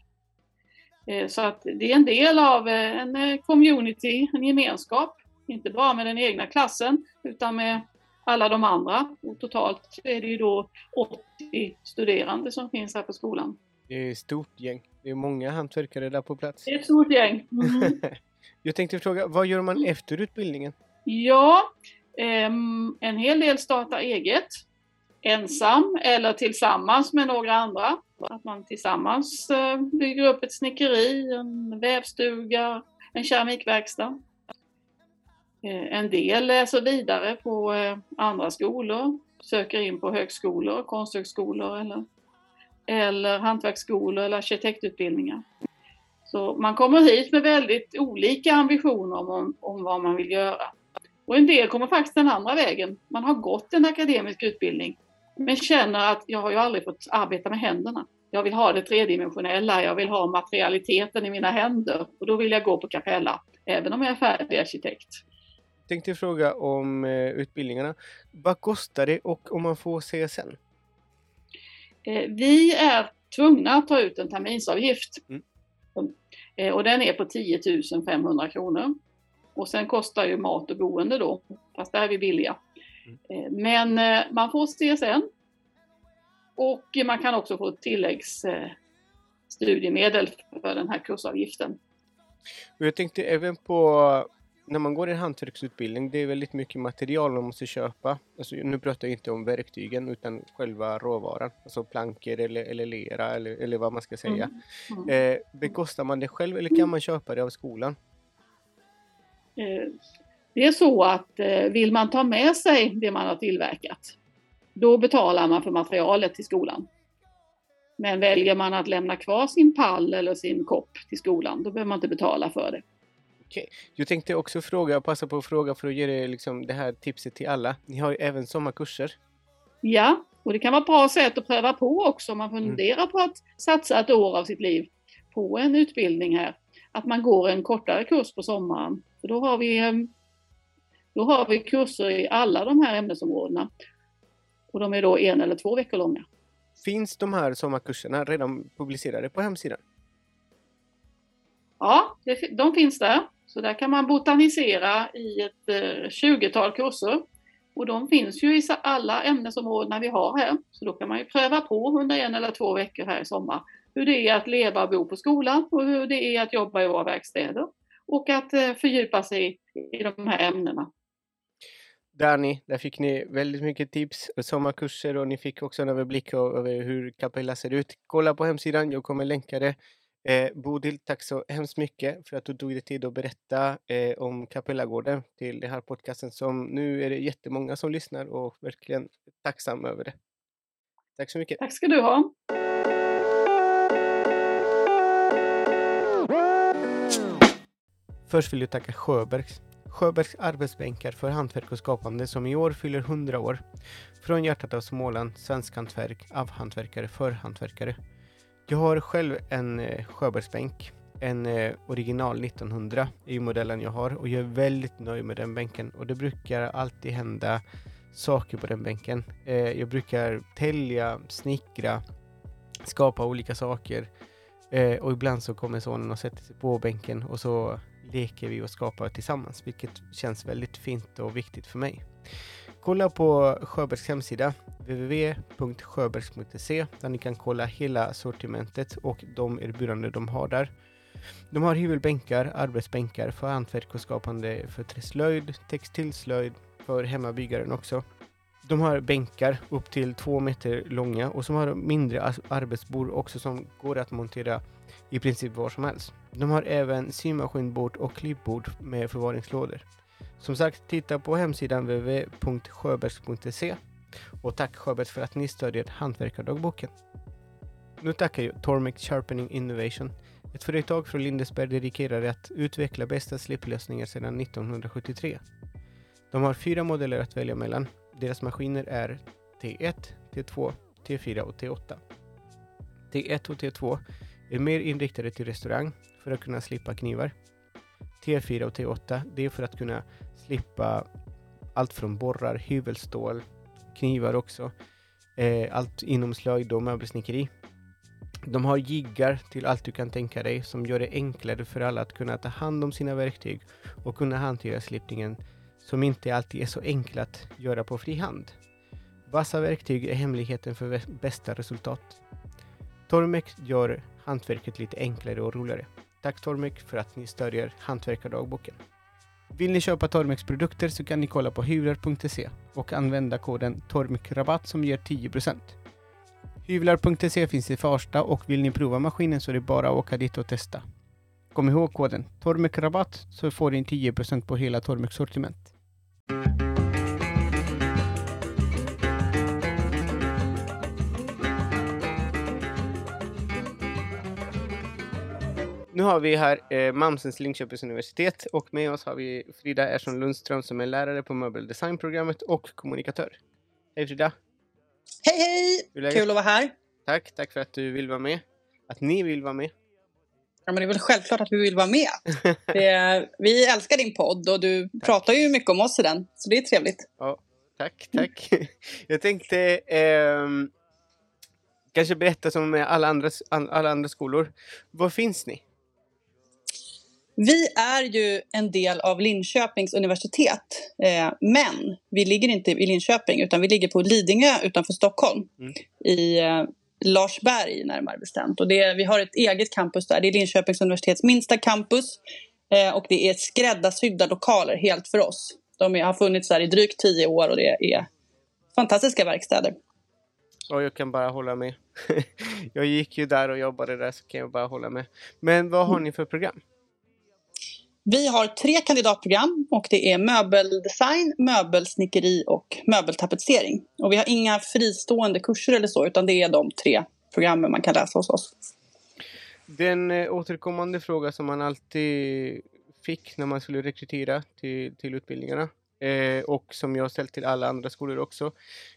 Eh, så att det är en del av eh, en community, en gemenskap. Inte bara med den egna klassen utan med alla de andra. Och totalt är det ju då åttio studerande som finns här på skolan. Det är ett stort gäng. Det är många hantverkare där på plats. Det är ett stort gäng. Mm. Jag tänkte fråga, vad gör man efter utbildningen? Ja, en hel del startar eget. Ensam eller tillsammans med några andra. Att man tillsammans bygger upp ett snickeri, en vävstuga, en keramikverkstad. En del läser vidare på andra skolor. Söker in på högskolor, konsthögskolor eller, eller hantverksskolor eller arkitektutbildningar. Så man kommer hit med väldigt olika ambitioner om, om vad man vill göra. Och en del kommer faktiskt den andra vägen. Man har gått en akademisk utbildning men känner att jag har ju aldrig fått arbeta med händerna. Jag vill ha det tredimensionella, jag vill ha materialiteten i mina händer. Och då vill jag gå på Kapella, även om jag är färdig arkitekt. Jag tänkte fråga om utbildningarna. Vad kostar det och om man får C S N? Vi är tvungna att ta ut en terminsavgift. Mm. Och den är på tio tusen femhundra kronor. Och sen kostar ju mat och boende då. Fast där är vi billiga. Mm. Men man får C S N. Och man kan också få tilläggsstudiemedel för den här kursavgiften. Jag tänkte även på när man går i en hantverksutbildning. Det är väldigt mycket material man måste köpa. Alltså, nu pratar jag inte om verktygen utan själva råvaran. Alltså plankor eller, eller lera eller, eller vad man ska säga. Mm. Mm. Eh, bekostar man det själv eller kan man köpa det av skolan? Eh, det är så att eh, vill man ta med sig det man har tillverkat. Då betalar man för materialet till skolan. Men väljer man att lämna kvar sin pall eller sin kopp till skolan. Då behöver man inte betala för det. Okej. Jag tänkte också fråga, passa på att fråga för att ge det, liksom, det här tipset till alla. Ni har ju även sommarkurser. Ja, och det kan vara ett bra sätt att pröva på också. Om man funderar mm. på att satsa ett år av sitt liv på en utbildning här. Att man går en kortare kurs på sommaren. För då har vi, då har vi kurser i alla de här ämnesområdena. Och de är då en eller två veckor långa. Finns de här sommarkurserna redan publicerade på hemsidan? Ja, det, de finns där. Så där kan man botanisera i ett eh, tjugotal kurser. Och de finns ju i alla ämnesområden vi har här. Så då kan man ju pröva på under en eller två veckor här i sommar. Hur det är att leva och bo på skolan. Och hur det är att jobba i våra verkstäder. Och att eh, fördjupa sig i, i de här ämnena. Där, ni, där fick ni väldigt mycket tips och sommarkurser. Och ni fick också en överblick över hur Kapella ser ut. Kolla på hemsidan, jag kommer länka det. Eh, Bodil, tack så hemskt mycket för att du tog dig tid att berätta eh, om Kapellagården till den här podcasten som nu är det jättemånga som lyssnar och verkligen tacksam över det. Tack så mycket. Tack ska du ha. Först vill jag tacka Sjöbergs. Sjöbergs Arbetsbänkar för hantverk och skapande som i år fyller hundra år. Från hjärtat av Småland, svensk hantverk, av hantverkare för hantverkare. Jag har själv en eh, Sjöbergsbänk, en eh, original nittonhundra i modellen jag har och jag är väldigt nöjd med den bänken och det brukar alltid hända saker på den bänken. Eh, jag brukar tälja, snickra, skapa olika saker eh, och ibland så kommer sonen och sätter sig på bänken och så leker vi och skapar tillsammans vilket känns väldigt fint och viktigt för mig. Kolla på Sjöbergs hemsida w w w punkt sjöbergs punkt se där ni kan kolla hela sortimentet och de erbjudanden de har där. De har hyvelbänkar, arbetsbänkar för hantverk och skapande för träslöjd, textilslöjd för hemmabyggaren också. De har bänkar upp till två meter långa och som har mindre arbetsbord också som går att montera i princip var som helst. De har även symaskinbord och klippbord med förvaringslådor. Som sagt, titta på hemsidan w w w punkt sjöbergs punkt se och tack Sjöbergs för att ni stödjer Hantverkardagboken. Nu tackar ju Tormek Sharpening Innovation, ett företag från Lindesberg dedikerade att utveckla bästa sliplösningar sedan nittonhundrasjuttiotre. De har fyra modeller att välja mellan. Deras maskiner är T ett, T två, T fyra och T åtta. T ett och T två är mer inriktade till restaurang för att kunna slippa knivar. T fyra och T åtta det är för att kunna slippa allt från borrar, hyvelstål, knivar också. Eh, allt inom slöjd och möbelsnickeri. De har jiggar till allt du kan tänka dig som gör det enklare för alla att kunna ta hand om sina verktyg och kunna hantera slipningen som inte alltid är så enkelt att göra på fri hand. Vassa verktyg är hemligheten för bästa resultat. Tormek gör hantverket lite enklare och roligare. Tack Tormek för att ni stödjer Hantverkardagboken. Vill ni köpa Tormeks produkter så kan ni kolla på hyvlar punkt se och använda koden tormekrabatt som ger tio procent. hyvlar punkt se finns i Farsta och vill ni prova maskinen så är det bara att åka dit och testa. Kom ihåg koden tormekrabatt så får ni tio procent på hela Tormeks sortiment. Nu har vi här eh, Mamsens Linköpings universitet och med oss har vi Frida Ersson Lundström som är lärare på möbeldesignprogrammet och kommunikatör. Hej Frida! Hej hej! Kul att vara här! Tack, tack för att du vill vara med. Att ni vill vara med. Ja men det är väl självklart att vi vill vara med. Det är, vi älskar din podd och du tack. Pratar ju mycket om oss i den. Så det är trevligt. Ja, tack, tack. Jag tänkte... Eh, kanske berätta som med alla andra, alla andra skolor. Var finns ni? Vi är ju en del av Linköpings universitet, eh, men vi ligger inte i Linköping utan vi ligger på Lidingö utanför Stockholm mm. i eh, Larsberg närmare bestämt. Och det, vi har ett eget campus där, det är Linköpings universitets minsta campus eh, och det är skräddarsydda lokaler helt för oss. De är, har funnits där i drygt tio år och det är fantastiska verkstäder. Ja, jag kan bara hålla med. Jag gick ju där och jobbade där så kan jag bara hålla med. Men vad har ni för program? Vi har tre kandidatprogram och det är möbeldesign, möbelsnickeri och möbeltapetsering. Och vi har inga fristående kurser eller så utan det är de tre programmen man kan läsa hos oss. Den återkommande fråga som man alltid fick när man skulle rekrytera till, till utbildningarna eh, och som jag har ställt till alla andra skolor också.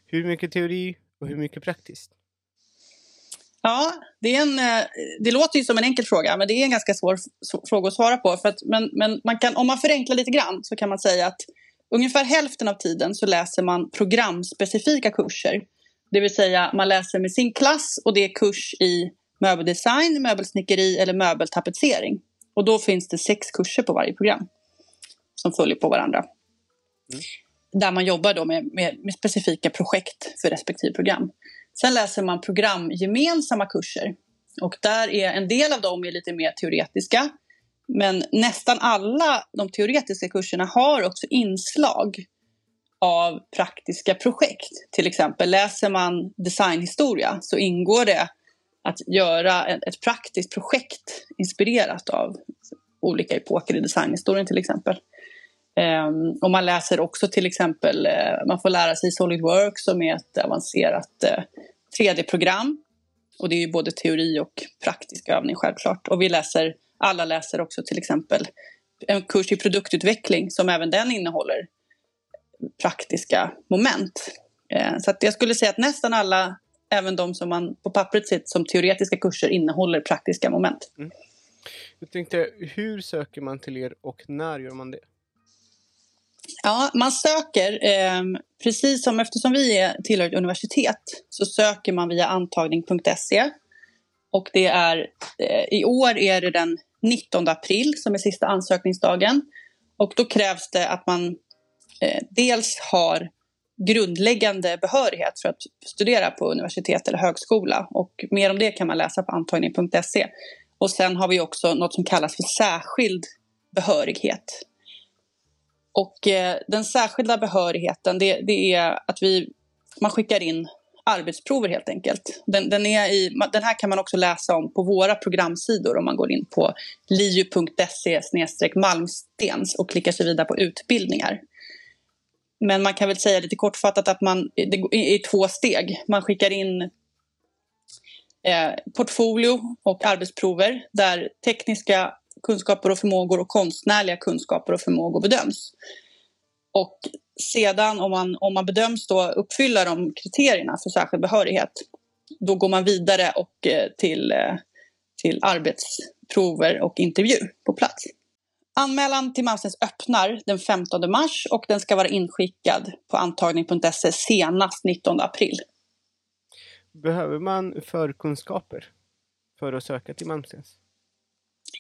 Hur mycket teori och hur mycket praktiskt? Ja, det, är en, det låter ju som en enkel fråga men det är en ganska svår fråga att svara på. För att, men men man kan, om man förenklar lite grann så kan man säga att ungefär hälften av tiden så läser man programspecifika kurser. Det vill säga man läser med sin klass och det är kurs i möbeldesign, möbelsnickeri eller möbeltapetsering. Och då finns det sex kurser på varje program som följer på varandra. Mm. Där man jobbar då med, med, med specifika projekt för respektive program. Sen läser man programgemensamma kurser och där är en del av dem är lite mer teoretiska men nästan alla de teoretiska kurserna har också inslag av praktiska projekt. Till exempel läser man designhistoria så ingår det att göra ett praktiskt projekt inspirerat av olika epoker i designhistorien till exempel. Um, och man läser också till exempel, uh, man får lära sig SolidWorks som är ett avancerat uh, tre D-program. Och det är ju både teori och praktisk övning självklart. Och vi läser, alla läser också till exempel en kurs i produktutveckling som även den innehåller praktiska moment. Uh, så att jag skulle säga att nästan alla, även de som man på pappret sett som teoretiska kurser innehåller praktiska moment. Mm. Jag tänkte, hur söker man till er och när gör man det? Ja, man söker, eh, precis som eftersom vi är tillhör ett universitet så söker man via antagning punkt se och det är, eh, i år är det den nittonde april som är sista ansökningsdagen och då krävs det att man eh, dels har grundläggande behörighet för att studera på universitet eller högskola och mer om det kan man läsa på antagning punkt se och sen har vi också något som kallas för särskild behörighet. Och eh, den särskilda behörigheten det, det är att vi, man skickar in arbetsprover helt enkelt. Den, den, är i, den här kan man också läsa om på våra programsidor om man går in på liu punkt se slash malmstens och klickar sig vidare på utbildningar. Men man kan väl säga lite kortfattat att man det är i två steg. Man skickar in eh, portfolio och arbetsprover där tekniska kunskaper och förmågor och konstnärliga kunskaper och förmågor bedöms. Och sedan om man, om man bedöms då uppfylla de kriterierna för särskild behörighet, då går man vidare och, eh, till, eh, till arbetsprover och intervju på plats. Anmälan till Malmstens öppnar den femtonde mars och den ska vara inskickad på antagning punkt se senast nittonde april. Behöver man förkunskaper för att söka till Malmstens?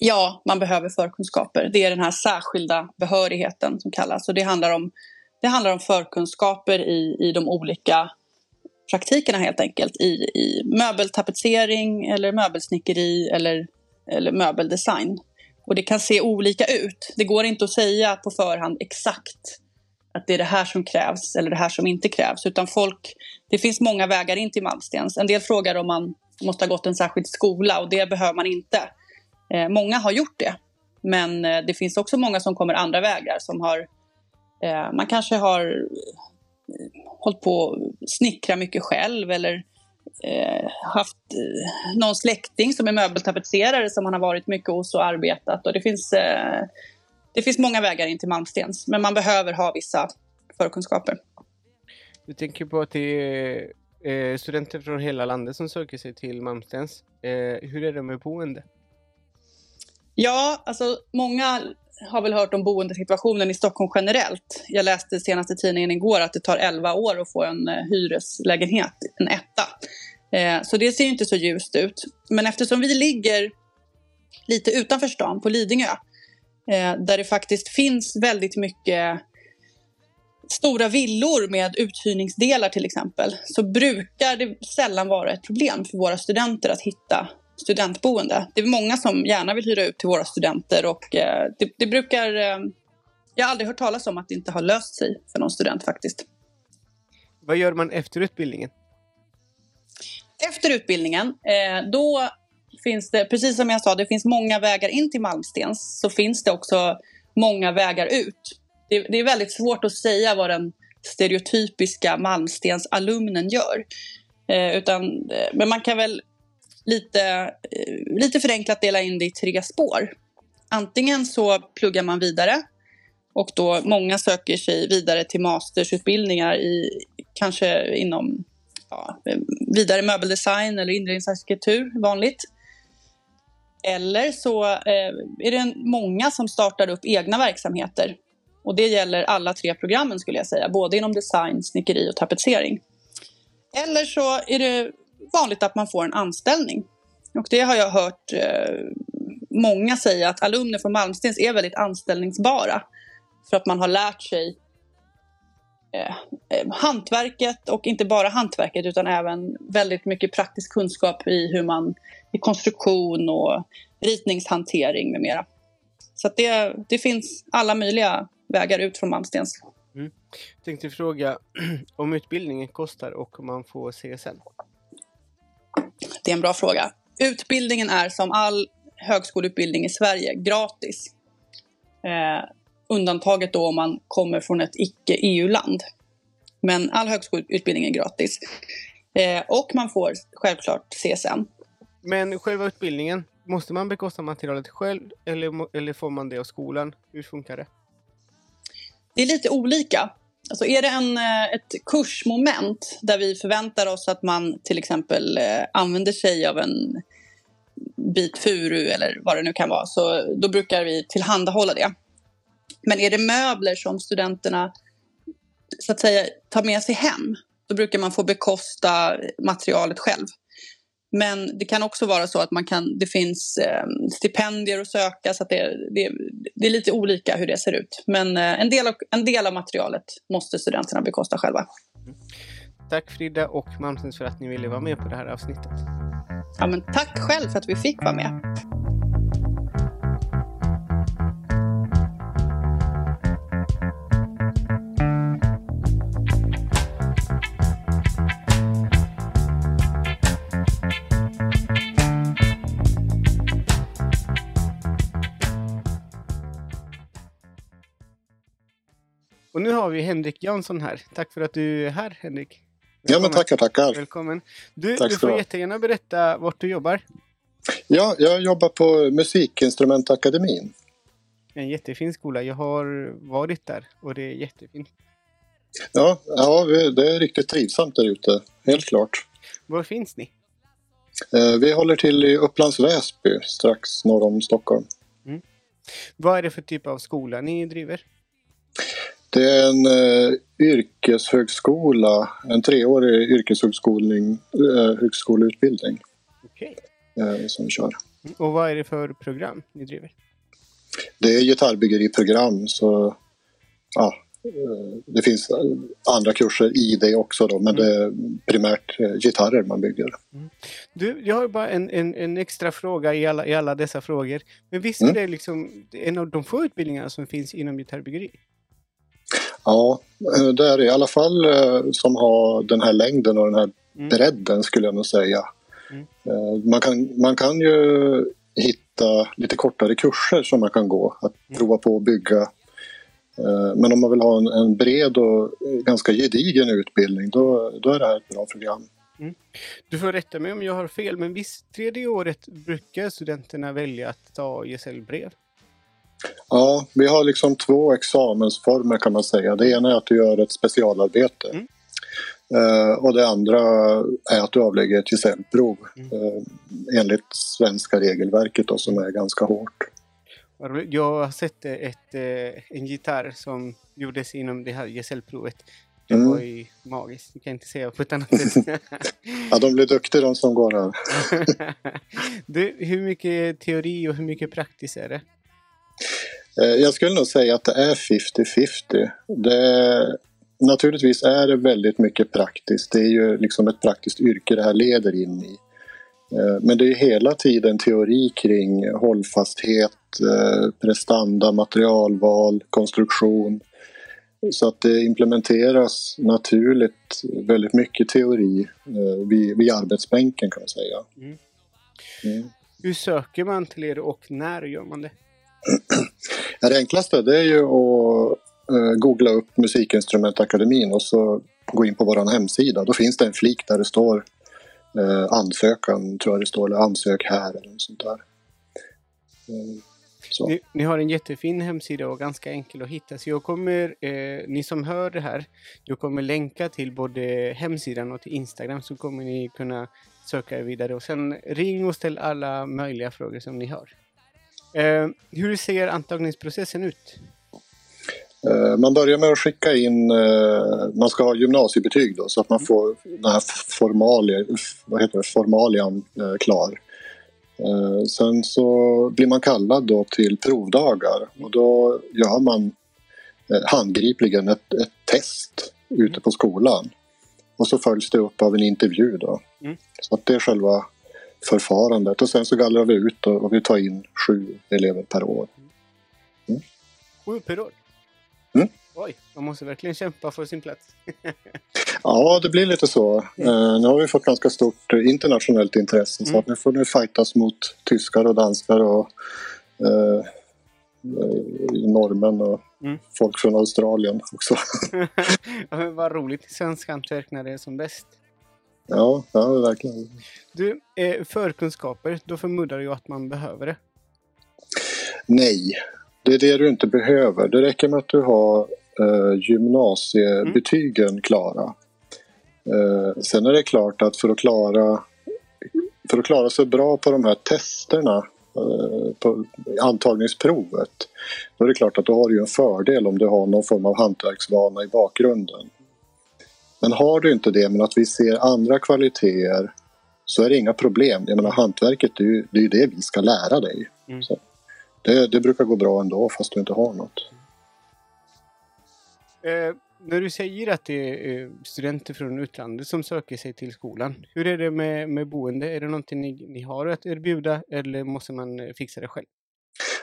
Ja, man behöver förkunskaper. Det är den här särskilda behörigheten som kallas. Och det handlar om, det handlar om förkunskaper i, i de olika praktikerna helt enkelt. I, i möbeltapetsering eller möbelsnickeri eller, eller möbeldesign. Och det kan se olika ut. Det går inte att säga på förhand exakt att det är det här som krävs eller det här som inte krävs. Utan folk, det finns många vägar in till Malmstens. En del frågar om man måste ha gått en särskild skola och det behöver man inte. Eh, många har gjort det. Men eh, det finns också många som kommer andra vägar. Som har, eh, man kanske har eh, hållit på att snickra mycket själv eller... Eh, haft eh, någon släkting som är möbeltapetserare som han har varit mycket hos och arbetat, och det finns, eh, det finns många vägar in till Malmstens, men man behöver ha vissa förkunskaper. Du tänker på att det är eh, studenter från hela landet som söker sig till Malmstens. Eh, hur är det med boende? Ja, alltså många har väl hört om boendesituationen i Stockholm generellt. Jag läste senaste tidningen igår att det tar elva år att få en hyreslägenhet, en etta. Eh, så det ser ju inte så ljust ut. Men eftersom vi ligger lite utanför stan på Lidingö, eh, där det faktiskt finns väldigt mycket stora villor med uthyrningsdelar till exempel, så brukar det sällan vara ett problem för våra studenter att hitta studentboende. Det är många som gärna vill hyra ut till våra studenter och eh, det, det brukar... Eh, jag har aldrig hört talas om att det inte har löst sig för någon student faktiskt. Vad gör man efter utbildningen? Efter utbildningen, eh, då finns det, precis som jag sa, det finns många vägar in till Malmstens, så finns det också många vägar ut. Det, det är väldigt svårt att säga vad den stereotypiska Malmstens alumnen gör. Eh, utan, men man kan väl Lite, lite förenklat dela in det i tre spår. Antingen så pluggar man vidare och då många söker sig vidare till mastersutbildningar i kanske inom ja, vidare möbeldesign eller inredningsarkitektur vanligt. Eller så eh, är det många som startar upp egna verksamheter, och det gäller alla tre programmen skulle jag säga, både inom design, snickeri och tapetsering. Eller så är det vanligt att man får en anställning, och det har jag hört eh, många säga, att alumner från Malmstens är väldigt anställningsbara för att man har lärt sig eh, hantverket, och inte bara hantverket utan även väldigt mycket praktisk kunskap i hur man i konstruktion och ritningshantering med mera. Så att det, det finns alla möjliga vägar ut från Malmstens. Mm. Jag tänkte fråga om utbildningen kostar och om man får C S N. Det är en bra fråga. Utbildningen är som all högskoleutbildning i Sverige gratis. Eh, undantaget då om man kommer från ett icke-E U-land. Men all högskoleutbildning är gratis. Eh, och man får självklart C S N. Men själva utbildningen, måste man bekosta materialet själv eller, eller får man det av skolan? Hur funkar det? Det är lite olika. Alltså är det en, ett kursmoment där vi förväntar oss att man till exempel använder sig av en bit furu eller vad det nu kan vara, så då brukar vi tillhandahålla det. Men är det möbler som studenterna så att säga tar med sig hem, då brukar man få bekosta materialet själv. Men det kan också vara så att man kan, det finns stipendier att söka, så att det, det, det är lite olika hur det ser ut. Men en del av, en del av materialet måste studenterna bekosta själva. Tack Frida och Malmstens för att ni ville vara med på det här avsnittet. Ja, men tack själv för att vi fick vara med. Och nu har vi Henrik Jansson här. Tack för att du är här, Henrik. Välkommen. Ja, men tackar, tackar. Välkommen. Du, Tack du får jättegärna berätta vart du jobbar. Ja, jag jobbar på Musikinstrumentakademin. En jättefin skola. Jag har varit där och det är jättefint. Ja, ja det är riktigt trivsamt där ute. Helt klart. Var finns ni? Vi håller till i Upplands Väsby, strax norr om Stockholm. Mm. Vad är det för typ av skola ni driver? Det är en eh, yrkeshögskola, en treårig yrkeshögskoleutbildning. Okej. Eh, som vi kör. Och vad är det för program ni driver? Det är gitarrbyggeriprogram, så ja, det finns andra kurser i det också då, men mm. det är primärt gitarrer man bygger. Mm. Du, jag har bara en, en, en extra fråga i alla, i alla dessa frågor. Men visst är mm. det liksom en av de få utbildningarna som finns inom gitarrbyggeri? Ja, det är det i alla fall som har den här längden och den här mm. bredden skulle jag nog säga. Mm. Man kan, man kan ju hitta lite kortare kurser som man kan gå, att mm. prova på att bygga. Men om man vill ha en, en bred och ganska gedigen utbildning, då, då är det här ett bra program. Mm. Du får rätta mig om jag har fel, men visst tredje året brukar studenterna välja att ta gesällbrev? Ja, vi har liksom två examensformer kan man säga. Det ena är att du gör ett specialarbete mm. eh, och det andra är att du avlägger ett gesällprov mm. eh, enligt svenska regelverket då, som är ganska hårt. Jag har sett ett, en gitarr som gjordes inom det här gesällprovet. Det mm. var ju magiskt. Jag kan inte säga på ett annat sätt. Ja, de blir duktiga de som går här. Du, hur mycket teori och hur mycket praktiskt är det? Jag skulle nog säga att det är fifty-fifty. Det, naturligtvis är det väldigt mycket praktiskt. Det är ju liksom ett praktiskt yrke det här leder in i. Men det är hela tiden teori kring hållfasthet, prestanda, materialval, konstruktion. Så att det implementeras naturligt väldigt mycket teori vid, vid arbetsbänken kan man säga. Mm. Mm. Hur söker man till er och när gör man det? Det enklaste det är ju att googla upp Musikinstrumentakademin och så gå in på vår hemsida. Då finns det en flik där det står ansökan, tror jag det står, eller ansök här eller något sånt där. Så. Ni, ni har en jättefin hemsida och ganska enkel att hitta. Så jag kommer, eh, ni som hör det här, jag kommer länka till både hemsidan och till Instagram, så kommer ni kunna söka er vidare. Och sen ring och ställ alla möjliga frågor som ni har. Eh, hur ser antagningsprocessen ut? Eh, man börjar med att skicka in, eh, man ska ha gymnasiebetyg då, så att man mm. får den här formalia, vad heter det, formalian eh, klar. Sen så blir man kallad då till provdagar och då gör man handgripligen ett, ett test ute mm. på skolan och så följs det upp av en intervju då. Mm. Så att det är själva förfarandet och sen så gallrar vi ut och vi tar in sju elever per år. Mm. Sju per år? Mm. Oj, man måste verkligen kämpa för sin plats. Ja, det blir lite så. Mm. Nu har vi fått ganska stort internationellt intresse. Mm. Så att nu får det fightas mot tyskar och danskar och eh, norrmän och mm. folk från Australien också. Ja, men vad roligt. Svensk hantverk när det är som bäst. Ja, ja verkligen. Du, förkunskaper, då förmodar jag att man behöver det. Nej, det är det du inte behöver. Det räcker med att du har eh, gymnasiebetygen mm. klara. Eh, sen är det klart att för att klara för att klara sig bra på de här testerna, eh, på antagningsprovet, då är det klart att du har ju en fördel om du har någon form av hantverksvana i bakgrunden. Men har du inte det, men att vi ser andra kvaliteter, så är det inga problem. Jag menar, hantverket det är ju det, är det vi ska lära dig. Mm. Så. Det, det brukar gå bra ändå fast du inte har något. Eh, när du säger att det är studenter från utlandet som söker sig till skolan. Hur är det med, med boende? Är det någonting ni, ni har att erbjuda eller måste man fixa det själv?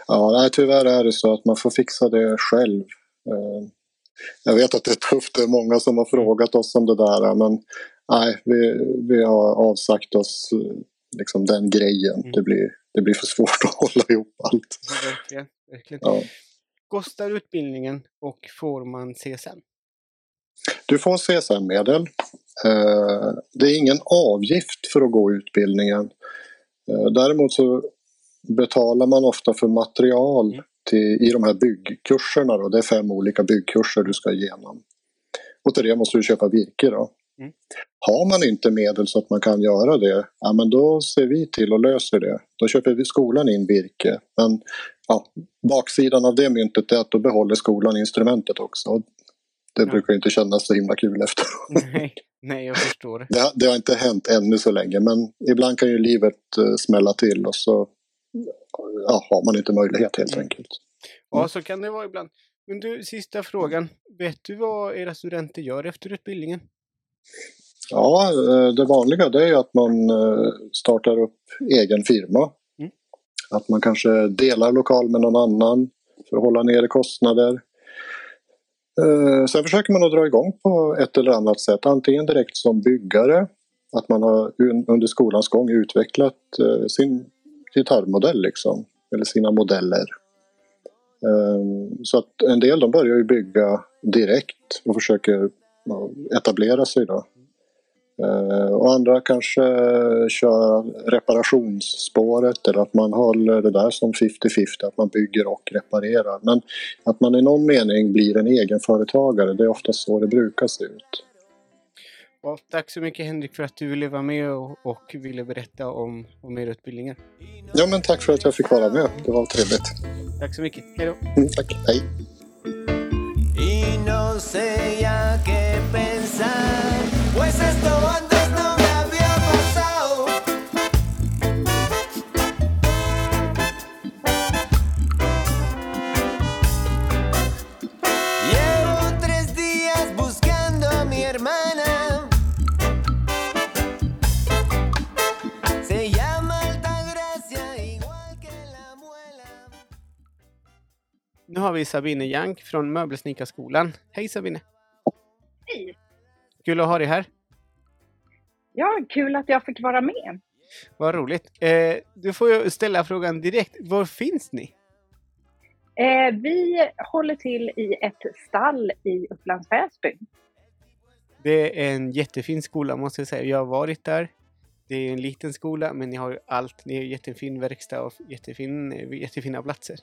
Ja, nej, tyvärr är det så att man får fixa det själv. Eh, jag vet att det är tufft. Det är många som har frågat oss om det där. Men nej, vi, vi har avsagt oss liksom den grejen. Mm. Det blir... Det blir för svårt att hålla ihop allt. Ja, verkligen. verkligen. Ja. kostar utbildningen och får man C S N? Du får C S N-medel. Det är ingen avgift för att gå utbildningen. Däremot så betalar man ofta för material till, i de här byggkurserna. Då. Det är fem olika byggkurser du ska igenom. Och till det måste du köpa virke då. Mm. Har man inte medel så att man kan göra det, ja, men då ser vi till och löser det. Då köper vi skolan in virke. Men ja, baksidan av det myntet är att då behåller skolan instrumentet också. Det ja. brukar inte kännas så himla kul efter. Nej, nej, jag förstår. Det, det har inte hänt ännu så länge, men ibland kan ju livet uh, smälla till och så ja, har man inte möjlighet helt mm. enkelt. Mm. Ja, så kan det vara ibland. Men du, sista frågan. Vet du vad era studenter gör efter utbildningen? Ja, det vanliga det är att man startar upp egen firma. Mm. Att man kanske delar lokal med någon annan för att hålla nere kostnader. Sen försöker man att dra igång på ett eller annat sätt. Antingen direkt som byggare. Att man har under skolans gång utvecklat sin gitarrmodell liksom. Eller sina modeller. Så att en del de börjar ju bygga direkt och försöker etablera sig då. Och andra kanske kör reparationsspåret eller att man håller det där som fifty fifty, att man bygger och reparerar. Men att man i någon mening blir en egen företagare, det är ofta så det brukar se ut. Ja, tack så mycket Henrik för att du ville vara med och, och ville berätta om, om er utbildningar. Ja, men tack för att jag fick vara med. Det var trevligt. Tack så mycket. Hej då. Mm, tack. Hej. Nu har vi Sabine Jank från Möbelsnika skolan. Hej Sabine! Hej! Kul att ha dig här! Ja, kul att jag fick vara med. Vad roligt. Eh, du får ju ställa frågan direkt. Var finns ni? Eh, vi håller till i ett stall i Upplands Väsby. Det är en jättefin skola måste jag säga. Jag har varit där. Det är en liten skola men ni har ju allt. Ni har jättefin verkstad och jättefin, jättefina platser.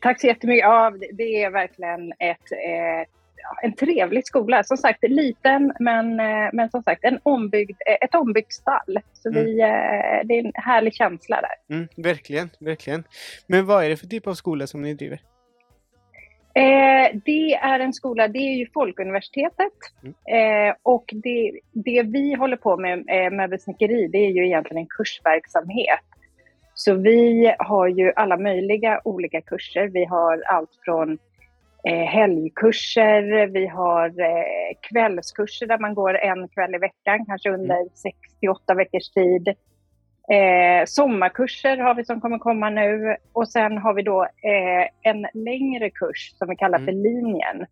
Tack så jättemycket. Ja, det är verkligen ett, eh, en trevlig skola. Som sagt, liten men, eh, men som sagt en ombyggd, ett ombyggt stall. Så mm. vi, eh, det är en härlig känsla där. Mm, verkligen, verkligen. Men vad är det för typ av skola som ni driver? Eh, det är en skola, det är ju Folkuniversitetet. Mm. Eh, och det, det vi håller på med, eh, möbelsnickeri, det är ju egentligen en kursverksamhet. Så vi har ju alla möjliga olika kurser. Vi har allt från eh, helgkurser, vi har eh, kvällskurser där man går en kväll i veckan, kanske under mm. sex till åtta veckors tid. Eh, sommarkurser har vi som kommer komma nu. Och sen har vi då eh, en längre kurs som vi kallar mm. för linjen.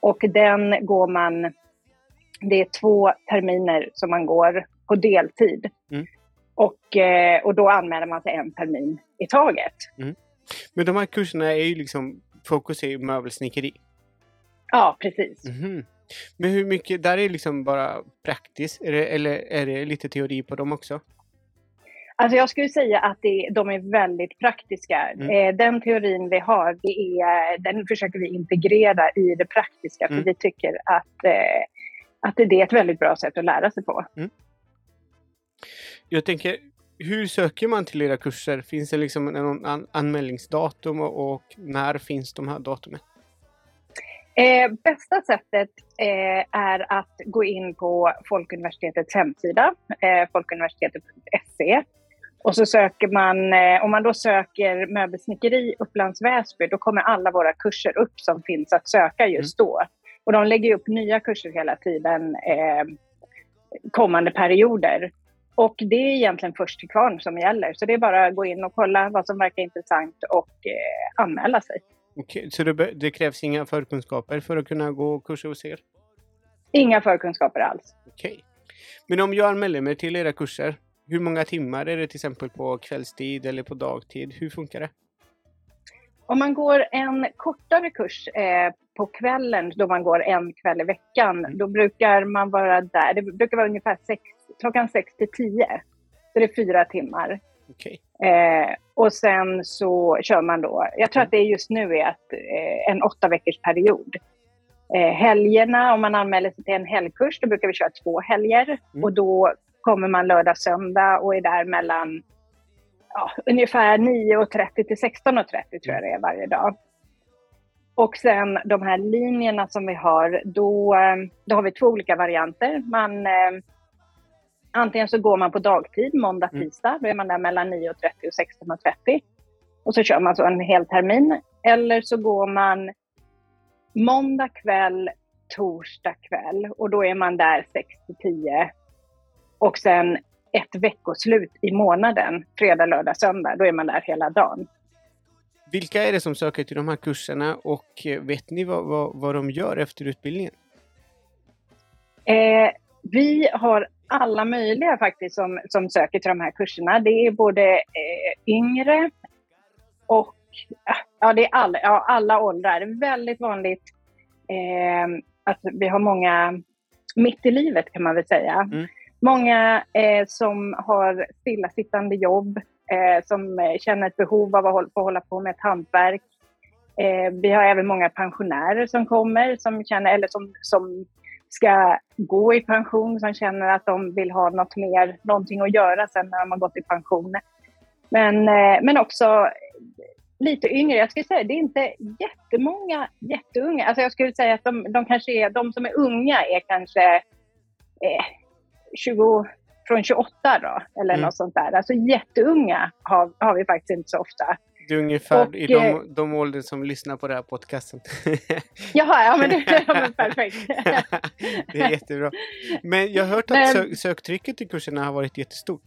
Och den går man, det är två terminer som man går på deltid. Mm. Och, och då anmäler man sig en termin i taget. Mm. Men de här kurserna är ju liksom fokus i möbelsnickeri. Ja, precis. Mm-hmm. Men hur mycket, där är liksom bara praktiskt är det, eller är det lite teori på dem också? Alltså jag skulle säga att det, de är väldigt praktiska. Mm. Den teorin vi har, det är, den försöker vi integrera i det praktiska. Mm. För vi tycker att, att det är ett väldigt bra sätt att lära sig på. Mm. Jag tänker, hur söker man till era kurser? Finns det liksom någon an- anmälningsdatum och, och när finns de här datumen? Eh, bästa sättet eh, är att gå in på Folkuniversitetets hemsida, eh, folkuniversitetet punkt se. Och så söker man, eh, om man då söker möbelsnickeri Upplands Väsby, då kommer alla våra kurser upp som finns att söka just då. Mm. Och de lägger upp nya kurser hela tiden, eh, kommande perioder. Och det är egentligen först till kvarn som gäller. Så det är bara att gå in och kolla vad som verkar intressant och eh, anmäla sig. Okej, så det, be- det krävs inga förkunskaper för att kunna gå kurser hos er? Inga förkunskaper alls. Okej. Men om jag anmäler mig till era kurser, hur många timmar är det till exempel på kvällstid eller på dagtid? Hur funkar det? Om man går en kortare kurs eh, på kvällen, då man går en kväll i veckan, då brukar man vara där. Det brukar vara ungefär sex, klockan sex till tio. Så det är fyra timmar. Okej. Eh, och sen så kör man då, jag tror att det just nu är att, eh, en åtta veckors period. Eh, helgerna, om man anmäler sig till en helgkurs, då brukar vi köra två helger. Mm. Och då kommer man lördag, söndag och är där mellan ja, ungefär nio och trettio till sexton och trettio tror jag det är varje dag. Och sen de här linjerna som vi har, då, då har vi två olika varianter. Man, eh, antingen så går man på dagtid, måndag, tisdag, då är man där mellan nio och trettio och sexton och trettio. Och så kör man så en hel termin. Eller så går man måndag kväll, torsdag kväll och då är man där sex till tio. Och sen ett veckoslut i månaden, fredag, lördag, söndag, då är man där hela dagen. Vilka är det som söker till de här kurserna och vet ni vad, vad, vad de gör efter utbildningen? Eh, vi har alla möjliga faktiskt som, som söker till de här kurserna. Det är både eh, yngre och ja, det är all, ja, alla åldrar. Det är väldigt vanligt eh, att vi har många mitt i livet kan man väl säga. Mm. Många eh, som har stillasittande jobb, eh, som eh, känner ett behov av att hålla på med ett hantverk. Eh, vi har även många pensionärer som kommer, som känner, eller som, som ska gå i pension, som känner att de vill ha något mer, någonting att göra sen när de har gått i pension. Men, eh, men också lite yngre. Jag skulle säga det är inte jättemånga jätteunga. Alltså jag skulle säga att de, de, kanske är, de som är unga är kanske... Eh, tjugo, från tjugoåtta då eller mm. något sånt där. Alltså jätteunga har, har vi faktiskt inte så ofta. Du är ungefär och, i de, de åldern som lyssnar på det här podcasten. Jaha, ja men det är perfekt. Det är jättebra. Men jag har hört att men, sö, söktrycket till kurserna har varit jättestort.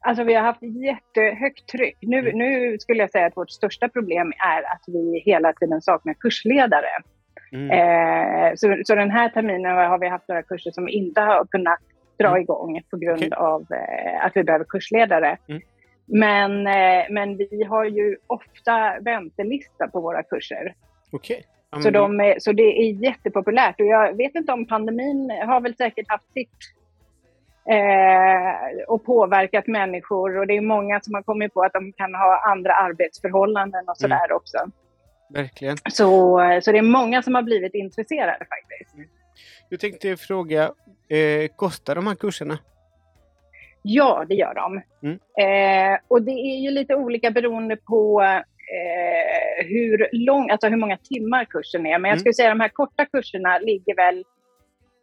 Alltså vi har haft jättehögt tryck. Nu, mm. nu skulle jag säga att vårt största problem är att vi hela tiden saknar kursledare. Mm. Eh, så, så den här terminen har vi haft några kurser som inte har kunnat dra igång på grund okay. av eh, att vi behöver kursledare. Mm. Men, eh, men vi har ju ofta väntelista på våra kurser. Okej. Okay. Så, de är, så det är jättepopulärt. Och jag vet inte om pandemin har väl säkert haft sitt eh, och påverkat människor. Och det är många som har kommit på att de kan ha andra arbetsförhållanden och sådär mm. också. Verkligen. Så, så det är många som har blivit intresserade faktiskt. Jag tänkte fråga, eh, kostar de här kurserna? Ja, det gör de. Mm. Eh, och det är ju lite olika beroende på eh, hur lång, alltså hur många timmar kursen är. Men jag skulle mm. säga att de här korta kurserna ligger väl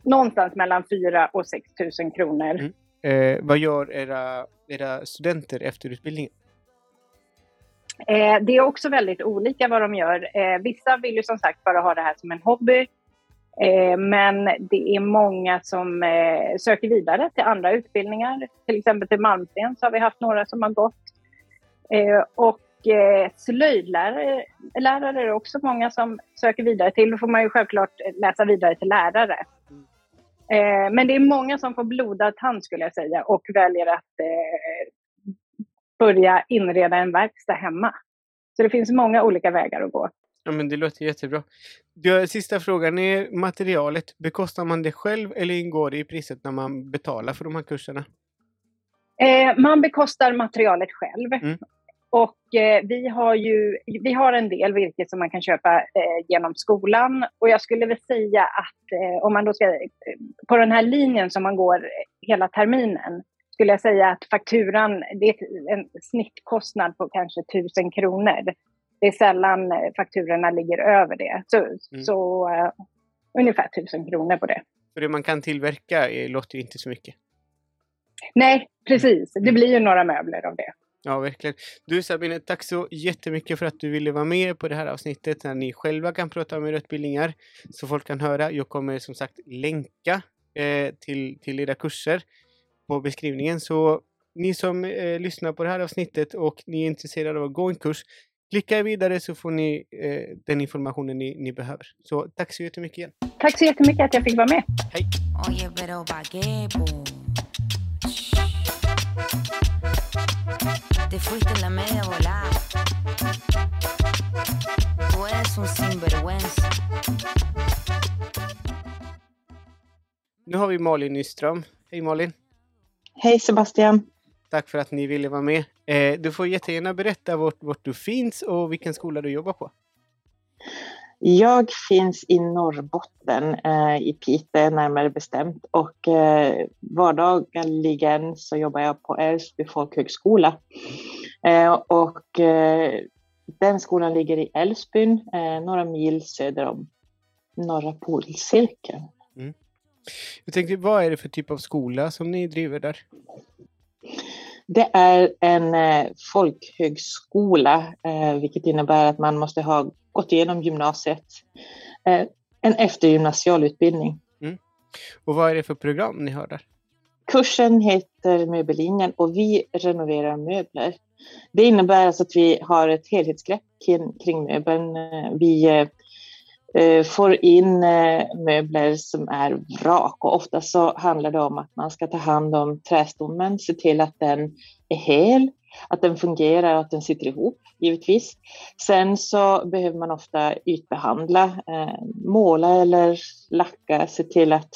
någonstans mellan fyra och sex tusen kronor. Mm. Eh, vad gör era, era studenter efter utbildningen? Eh, det är också väldigt olika vad de gör. Eh, vissa vill ju som sagt bara ha det här som en hobby. Eh, men det är många som eh, söker vidare till andra utbildningar. Till exempel till Malmsten så har vi haft några som har gått. Eh, och eh, slöjdlärare lärare är det också många som söker vidare till. Då får man ju självklart läsa vidare till lärare. Eh, men det är många som får blodad tand skulle jag säga och väljer att... Eh, börja inreda en verkstad hemma. Så det finns många olika vägar att gå. Ja, men det låter jättebra. Sista frågan är materialet. Bekostar man det själv eller ingår det i priset när man betalar för de här kurserna? Eh, man bekostar materialet själv. Mm. Och eh, vi har ju vi har en del virke som man kan köpa eh, genom skolan. Och jag skulle väl säga att eh, om man då ska, på den här linjen som man går hela terminen skulle jag säga att fakturan, det är en snittkostnad på kanske tusen kronor. Det är sällan fakturorna ligger över det. Så, mm. så uh, ungefär tusen kronor på det. För det man kan tillverka låter ju inte så mycket. Nej, precis. Mm. Det blir ju några möbler av det. Ja, verkligen. Du Sabine, tack så jättemycket för att du ville vara med på det här avsnittet när ni själva kan prata om era utbildningar så folk kan höra. Jag kommer som sagt länka eh, till, till era kurser på beskrivningen. Så ni som eh, lyssnar på det här avsnittet och ni är intresserade av att gå en kurs, klicka vidare så får ni eh, den informationen ni, ni behöver. Så tack så jättemycket igen. Tack så jättemycket att jag fick vara med. Hej. Nu har vi Malin Nyström. Hej Malin. Hej Sebastian. Tack för att ni ville vara med. Du får jättegärna berätta vart, vart du finns och vilken skola du jobbar på. Jag finns i Norrbotten, eh, i Piteå närmare bestämt, och eh, vardagligen så jobbar jag på Älvsby folkhögskola. Eh, och eh, den skolan ligger i Älvsbyn, eh, några mil söder om norra polcirkeln. Mm. Jag tänkte, vad är det för typ av skola som ni driver där? Det är en eh, folkhögskola, eh, vilket innebär att man måste ha gått igenom gymnasiet. Eh, en eftergymnasial utbildning. Mm. Och vad är det för program ni har där? Kursen heter Möbellinjen och vi renoverar möbler. Det innebär alltså att vi har ett helhetsgrepp kring, kring möbeln. Vi eh, får in eh, möbler som är vrak, och ofta så handlar det om att man ska ta hand om trästommen, se till att den är hel, att den fungerar och att den sitter ihop, givetvis. Sen så behöver man ofta ytbehandla, eh, måla eller lacka, se till att,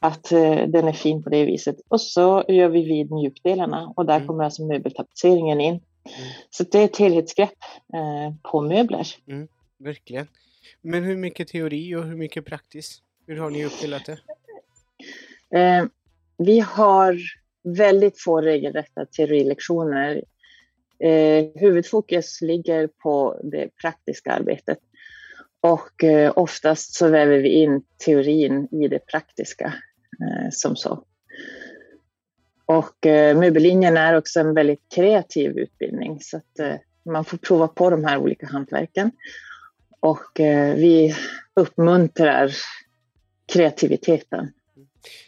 att eh, den är fin på det viset. Och så gör vi vid mjukdelarna, och där mm. kommer alltså möbeltapetseringen in. Mm. Så det är ett helhetsgrepp eh, på möbler. Mm, verkligen. Men hur mycket teori och hur mycket praktiskt? Hur har ni uppfyllat det? Eh, vi har väldigt få regelrätta teorilektioner. Eh, huvudfokus ligger på det praktiska arbetet. Och eh, oftast så väver vi in teorin i det praktiska eh, som så. Och eh, möbellinjen är också en väldigt kreativ utbildning. Så att eh, man får prova på de här olika hantverken. Och eh, vi uppmuntrar kreativiteten.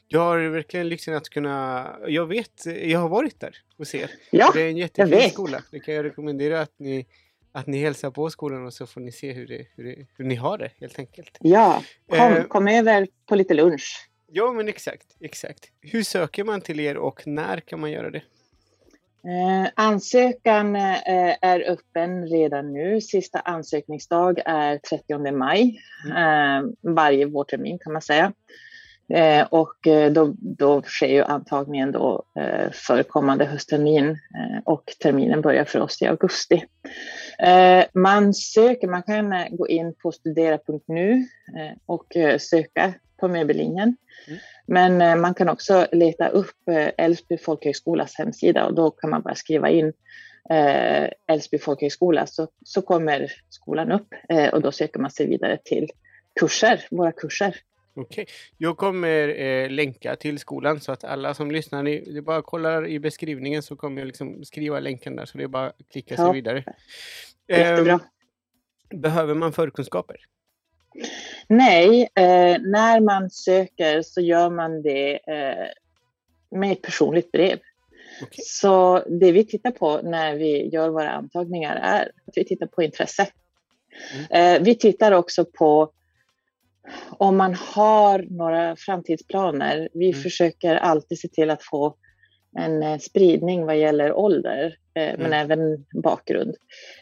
Jag har verkligen lyxen att kunna, jag vet, jag har varit där och ser. Ja, det är en jättefin skola. Det kan jag rekommendera att ni, att ni hälsar på skolan, och så får ni se hur, det, hur, det, hur ni har det helt enkelt. Ja, kom, eh, kom över på lite lunch. Ja, men exakt, exakt. Hur söker man till er och när kan man göra det? Eh, ansökan eh, är öppen redan nu. Sista ansökningsdag är trettionde maj. Mm. Eh, varje vårtermin kan man säga. Eh, och då, då sker ju antagningen då eh, för kommande hösttermin, eh, och terminen börjar för oss i augusti. Eh, man söker, man kan eh, gå in på studera punkt nu eh, och eh, söka på möbellinjen. Mm. Men eh, man kan också leta upp eh, Älvsby folkhögskolas hemsida, och då kan man bara skriva in eh, Älvsby folkhögskola, så, så kommer skolan upp eh, och då söker man sig vidare till kurser, våra kurser. Okej, jag kommer eh, länka till skolan så att alla som lyssnar, ni, ni bara kollar i beskrivningen, så kommer jag liksom skriva länken där, så det är bara att klicka sig ja. vidare. Jättebra. Eh, behöver man förkunskaper? Nej, eh, när man söker så gör man det eh, med ett personligt brev. Okay. Så det vi tittar på när vi gör våra antagningar är att vi tittar på intresse. Mm. Eh, vi tittar också på om man har några framtidsplaner. Vi mm. försöker alltid se till att få en spridning vad gäller ålder, eh, mm. men även bakgrund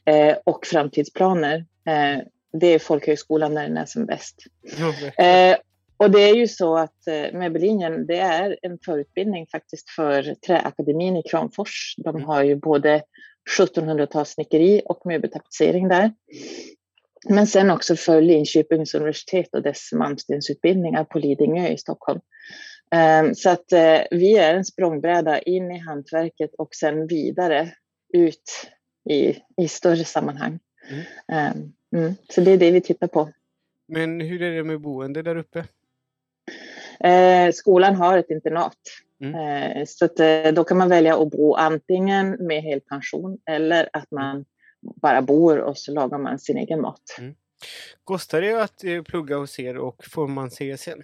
eh, och framtidsplaner. Eh, det är folkhögskolan när den är som bäst. Mm. Eh, och det är ju så att eh, möbellinjen, det är en förutbildning faktiskt för Träakademin i Kramfors. De mm. har ju både sjuttonhundratals snickeri och möbeltapetsering där. Men sen också för Linköpings universitet och dess Malmstensutbildningar på Lidingö i Stockholm. Så att vi är en språngbräda in i hantverket och sen vidare ut i, i större sammanhang. Mm. Mm. Så det är det vi tittar på. Men hur är det med boende där uppe? Skolan har ett internat. Mm. Så att då kan man välja att bo antingen med helpension eller att man bara bor och så lagar man sin egen mat. Mm. Kostar det att plugga hos er, och får man C S N?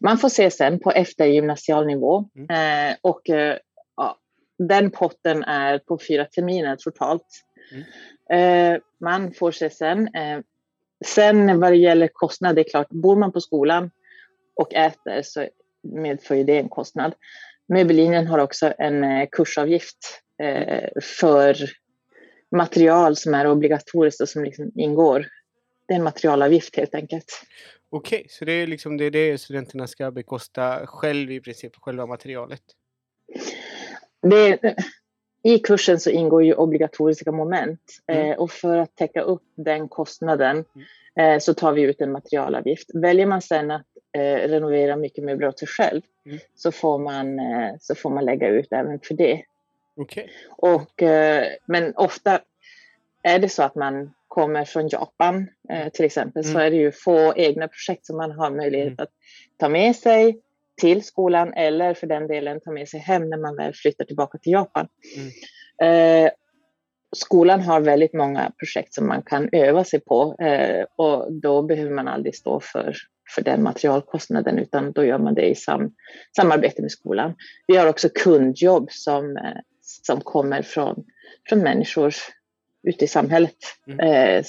Man får C S N på eftergymnasial nivå. Mm. Eh, och eh, ja, den potten är på fyra terminer totalt. Mm. Eh, man får C S N. Eh, sen vad det gäller kostnad, det är klart, bor man på skolan och äter så medför det en kostnad. Möbellinjen har också en eh, kursavgift eh, för material som är obligatoriskt och som liksom ingår. Det är en materialavgift helt enkelt. Okej, okay, så det är liksom det, är det studenterna ska bekosta själv i princip, själva materialet? Det, I kursen så ingår ju obligatoriska moment. Mm. Eh, och för att täcka upp den kostnaden mm. eh, så tar vi ut en materialavgift. Väljer man sen att eh, renovera mycket möbler åt sig själv mm. så, får man, eh, så får man lägga ut även för det. Okej. Okay. Och, eh, men ofta är det så att man kommer från Japan eh, till exempel mm. så är det ju få egna projekt som man har möjlighet mm. att ta med sig till skolan eller för den delen ta med sig hem när man väl flyttar tillbaka till Japan. Mm. Eh, skolan har väldigt många projekt som man kan öva sig på eh, och då behöver man aldrig stå för, för den materialkostnaden utan då gör man det i sam, samarbete med skolan. Vi har också kundjobb som, eh, som kommer från, från människor ute i samhället. Mm. Eh,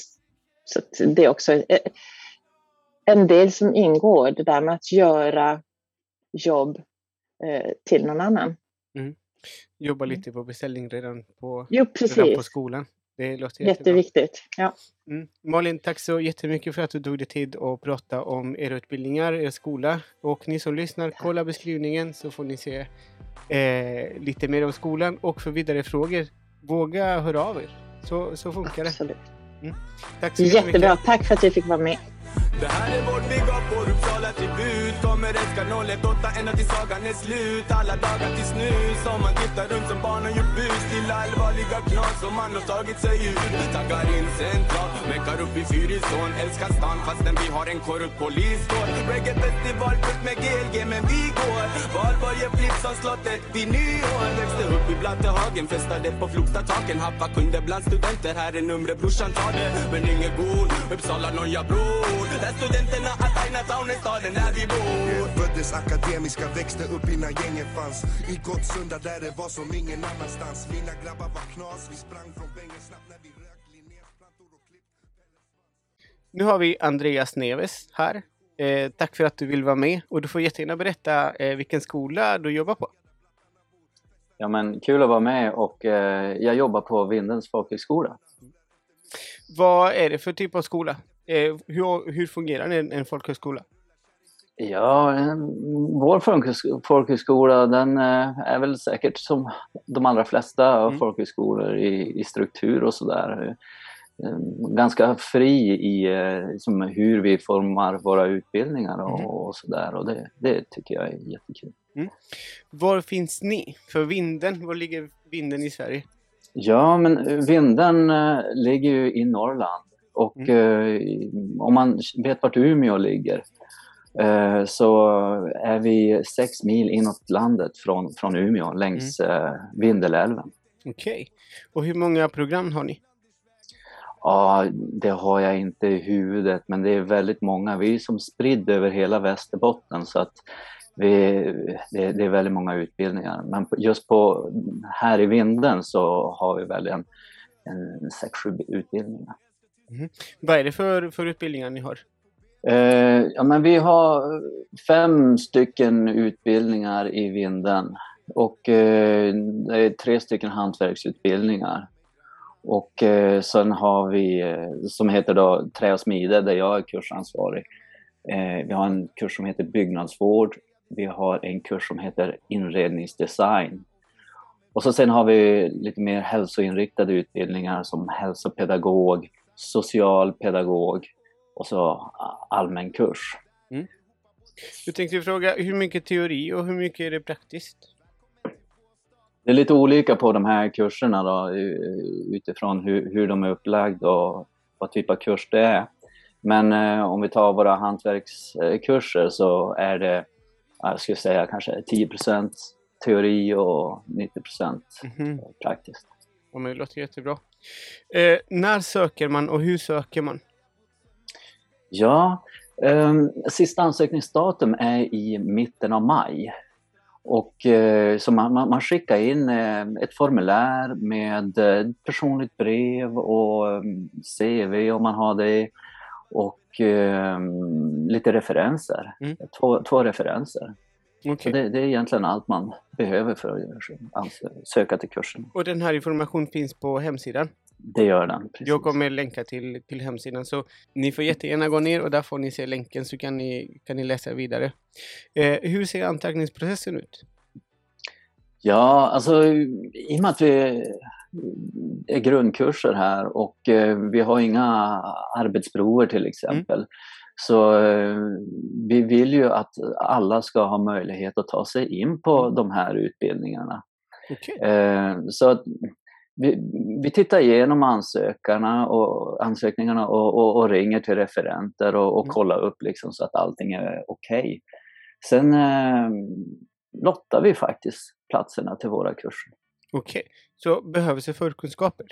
så att det är också eh, en del som ingår, det där med att göra jobb eh, till någon annan. Mm. Jobba lite på beställning redan på, jo, redan på skolan. Det låter jätteviktigt. Ja. Mm. Malin, tack så jättemycket för att du tog dig tid att prata om era utbildningar, er skola. Och ni som lyssnar, kolla beskrivningen så får ni se eh, lite mer om skolan. Och för vidare frågor, våga höra av er. Så, så funkar Absolut. Det. Mm. Tack så jättebra. Mycket. Tack för att jag fick vara med. Det här är vårt bygga på Uppsala tribut. Kommer älska noll ett åtta ända till sagan är slut. Alla dagar tills nu som man tittar runt som barn och gjort bus. Till allvarliga knas som man har tagit sig ut. Taggar in central, mäckar upp i Fyrisån. Älskar stan fastän vi har en korrupt polis. Reggae-festival fullt med G L G men vi går. Var varje flipp som slottet vid nyår. Växte upp i Blattehagen, festade på floktataken. Happa kunde bland studenter, här är numret brorsan tar det. Men ingen god, Uppsala nåja bror. Där studenterna att aina town är staden där vi bor. Föddes akademiska, växte upp innan gängen fanns. I Gottsunda där det var som ingen annanstans. Mina grabbar var knas, vi sprang från bängen snabbt när vi rök. Linnéplantor och klipp. Nu har vi Andreas Neves här. Eh, tack för att du vill vara med. Och du får jättegärna berätta eh, vilken skola du jobbar på. Ja men kul att vara med och eh, jag jobbar på Vindens folkhögskola. Mm. Vad är det för typ av skola? Eh, hur, hur fungerar en, en folkhögskola? Ja, en, vår folkhögskola den eh, är väl säkert som de allra flesta mm. folkhögskolor i, i struktur och sådär. Eh, ganska fri i eh, liksom hur vi formar våra utbildningar och, mm. och sådär. Och det, det tycker jag är jättekul. Mm. Var finns ni? För Vinden, var ligger Vinden i Sverige? Ja, men Vinden eh, ligger ju i Norrland. Och mm. eh, om man vet vart Umeå ligger eh, så är vi sex mil inåt landet från, från Umeå längs mm. eh, Vindelälven. Okej. Okay. Och hur många program har ni? Ja, det har jag inte i huvudet men det är väldigt många. Vi är som spridd över hela Västerbotten så att vi, det, det är väldigt många utbildningar. Men just på, här i Vinden så har vi väl en, en sex, sju utbildningar. Mm. Vad är det för, för utbildningar ni har? Eh, ja, men vi har fem stycken utbildningar i Vinden och eh, det är tre stycken hantverksutbildningar. Och eh, sen har vi som heter då Trä och Smide där jag är kursansvarig. Eh, vi har en kurs som heter Byggnadsvård. Vi har en kurs som heter Inredningsdesign. Och så sen har vi lite mer hälsoinriktade utbildningar som hälsopedagog, socialpedagog och så allmän kurs. Mm. Jag tänkte fråga, hur mycket teori och hur mycket är det praktiskt? Det är lite olika på de här kurserna då, utifrån hur, hur de är upplagda och vad typ av kurs det är. Men eh, om vi tar våra hantverkskurser så är det, jag skulle säga kanske tio procent teori och nittio procent mm-hmm. praktiskt. Och det låter jättebra. Eh, när söker man och hur söker man? Ja, eh, sista ansökningsdatum är i mitten av maj. Och, eh, så man, man skickar in eh, ett formulär med eh, personligt brev och eh, C V om man har det. Och eh, lite referenser. Mm. Två, två referenser. Okay. Det, det är egentligen allt man behöver för att ansöka till kursen. Och den här informationen finns på hemsidan? Det gör den. Precis. Jag kommer länka till, till hemsidan, så ni får jättegärna gå ner och där får ni se länken, så kan ni, kan ni läsa vidare. Eh, hur ser antagningsprocessen ut? Ja, alltså i och med att vi är grundkurser här och eh, vi har inga arbetsprover till exempel. Mm. Så eh, vi vill ju att alla ska ha möjlighet att ta sig in på de här utbildningarna. Okay. Eh, så att vi, vi tittar igenom ansökarna och, ansökningarna och, och, och ringer till referenter och, och mm. kollar upp liksom så att allting är okej. Okay. Sen eh, lottar vi faktiskt platserna till våra kurser. Okej, okay. Så behövs det förkunskaper?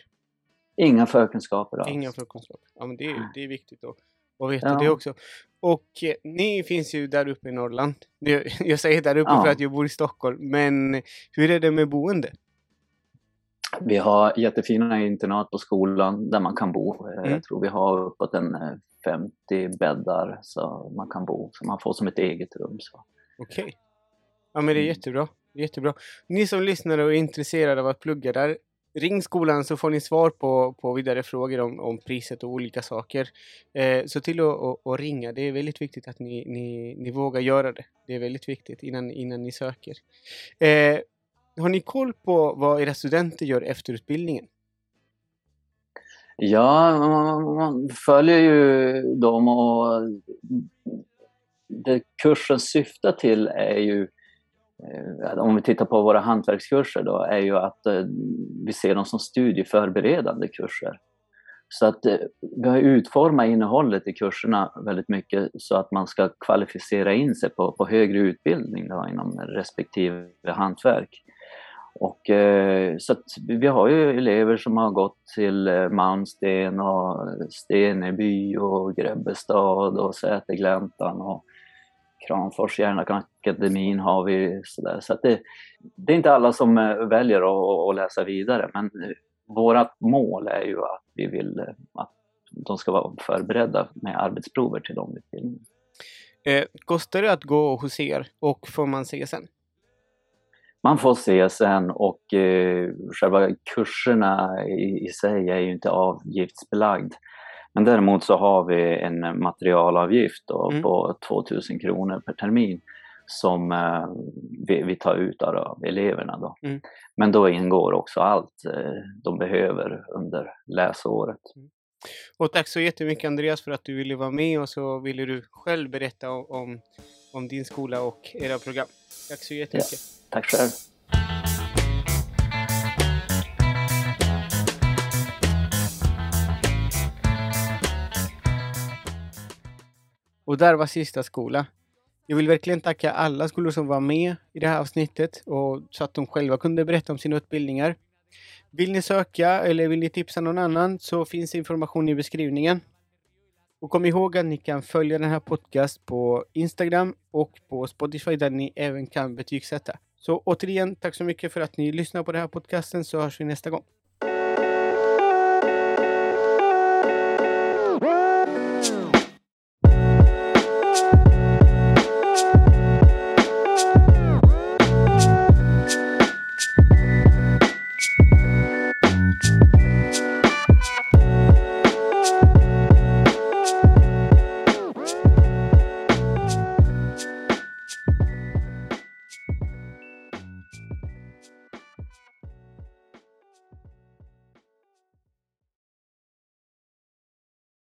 Inga förkunskaper. Alltså. Inga förkunskaper, ja, men det, är, det är viktigt då. Och vet ja. Det också. Och eh, ni finns ju där uppe i Norrland. Jag, jag säger där uppe ja. För att jag bor i Stockholm. Men hur är det med boende? Vi har jättefina internat på skolan där man kan bo. Mm. Jag tror vi har uppåt en femtio bäddar så man kan bo. Så man får som ett eget rum. Okej. Okay. Ja, men det är jättebra. jättebra. Ni som lyssnar och är intresserade av att plugga där, ring skolan så får ni svar på, på vidare frågor om, om priset och olika saker. Eh, så till att ringa. Det är väldigt viktigt att ni, ni, ni vågar göra det. Det är väldigt viktigt innan, innan ni söker. Eh, har ni koll på vad era studenter gör efter utbildningen? Ja, man, man följer ju dem och det kursen syftar till är ju, om vi tittar på våra hantverkskurser då, är ju att vi ser dem som studieförberedande kurser. Så att vi har utformat innehållet i kurserna väldigt mycket så att man ska kvalificera in sig på, på högre utbildning då, inom respektive hantverk. Och, så att vi har ju elever som har gått till Malmsten och Steneby och Grebbestad och Sätergläntan och Kranforshjärnakademin har vi sådär. Så att det, det är inte alla som väljer att, att läsa vidare, men vårt mål är ju att vi vill att de ska vara förberedda med arbetsprover till de utbildningarna. Eh, kostar det att gå hos er och får man se sen? Man får se sen och eh, själva kurserna i, i sig är ju inte avgiftsbelagd. Men däremot så har vi en materialavgift då mm. på tvåtusen kronor per termin som eh, vi, vi tar ut av eleverna. Då. Mm. Men då ingår också allt eh, de behöver under läsåret. Mm. Och tack så jättemycket Andreas för att du ville vara med och så ville du själv berätta om, om din skola och era program. Tack så jättemycket. Ja, tack själv. Och där var sista skola. Jag vill verkligen tacka alla skolor som var med i det här avsnittet och så att de själva kunde berätta om sina utbildningar. Vill ni söka eller vill ni tipsa någon annan så finns information i beskrivningen. Och kom ihåg att ni kan följa den här podcast på Instagram och på Spotify där ni även kan betygsätta. Så återigen, tack så mycket för att ni lyssnar på den här podcasten, så hörs vi nästa gång.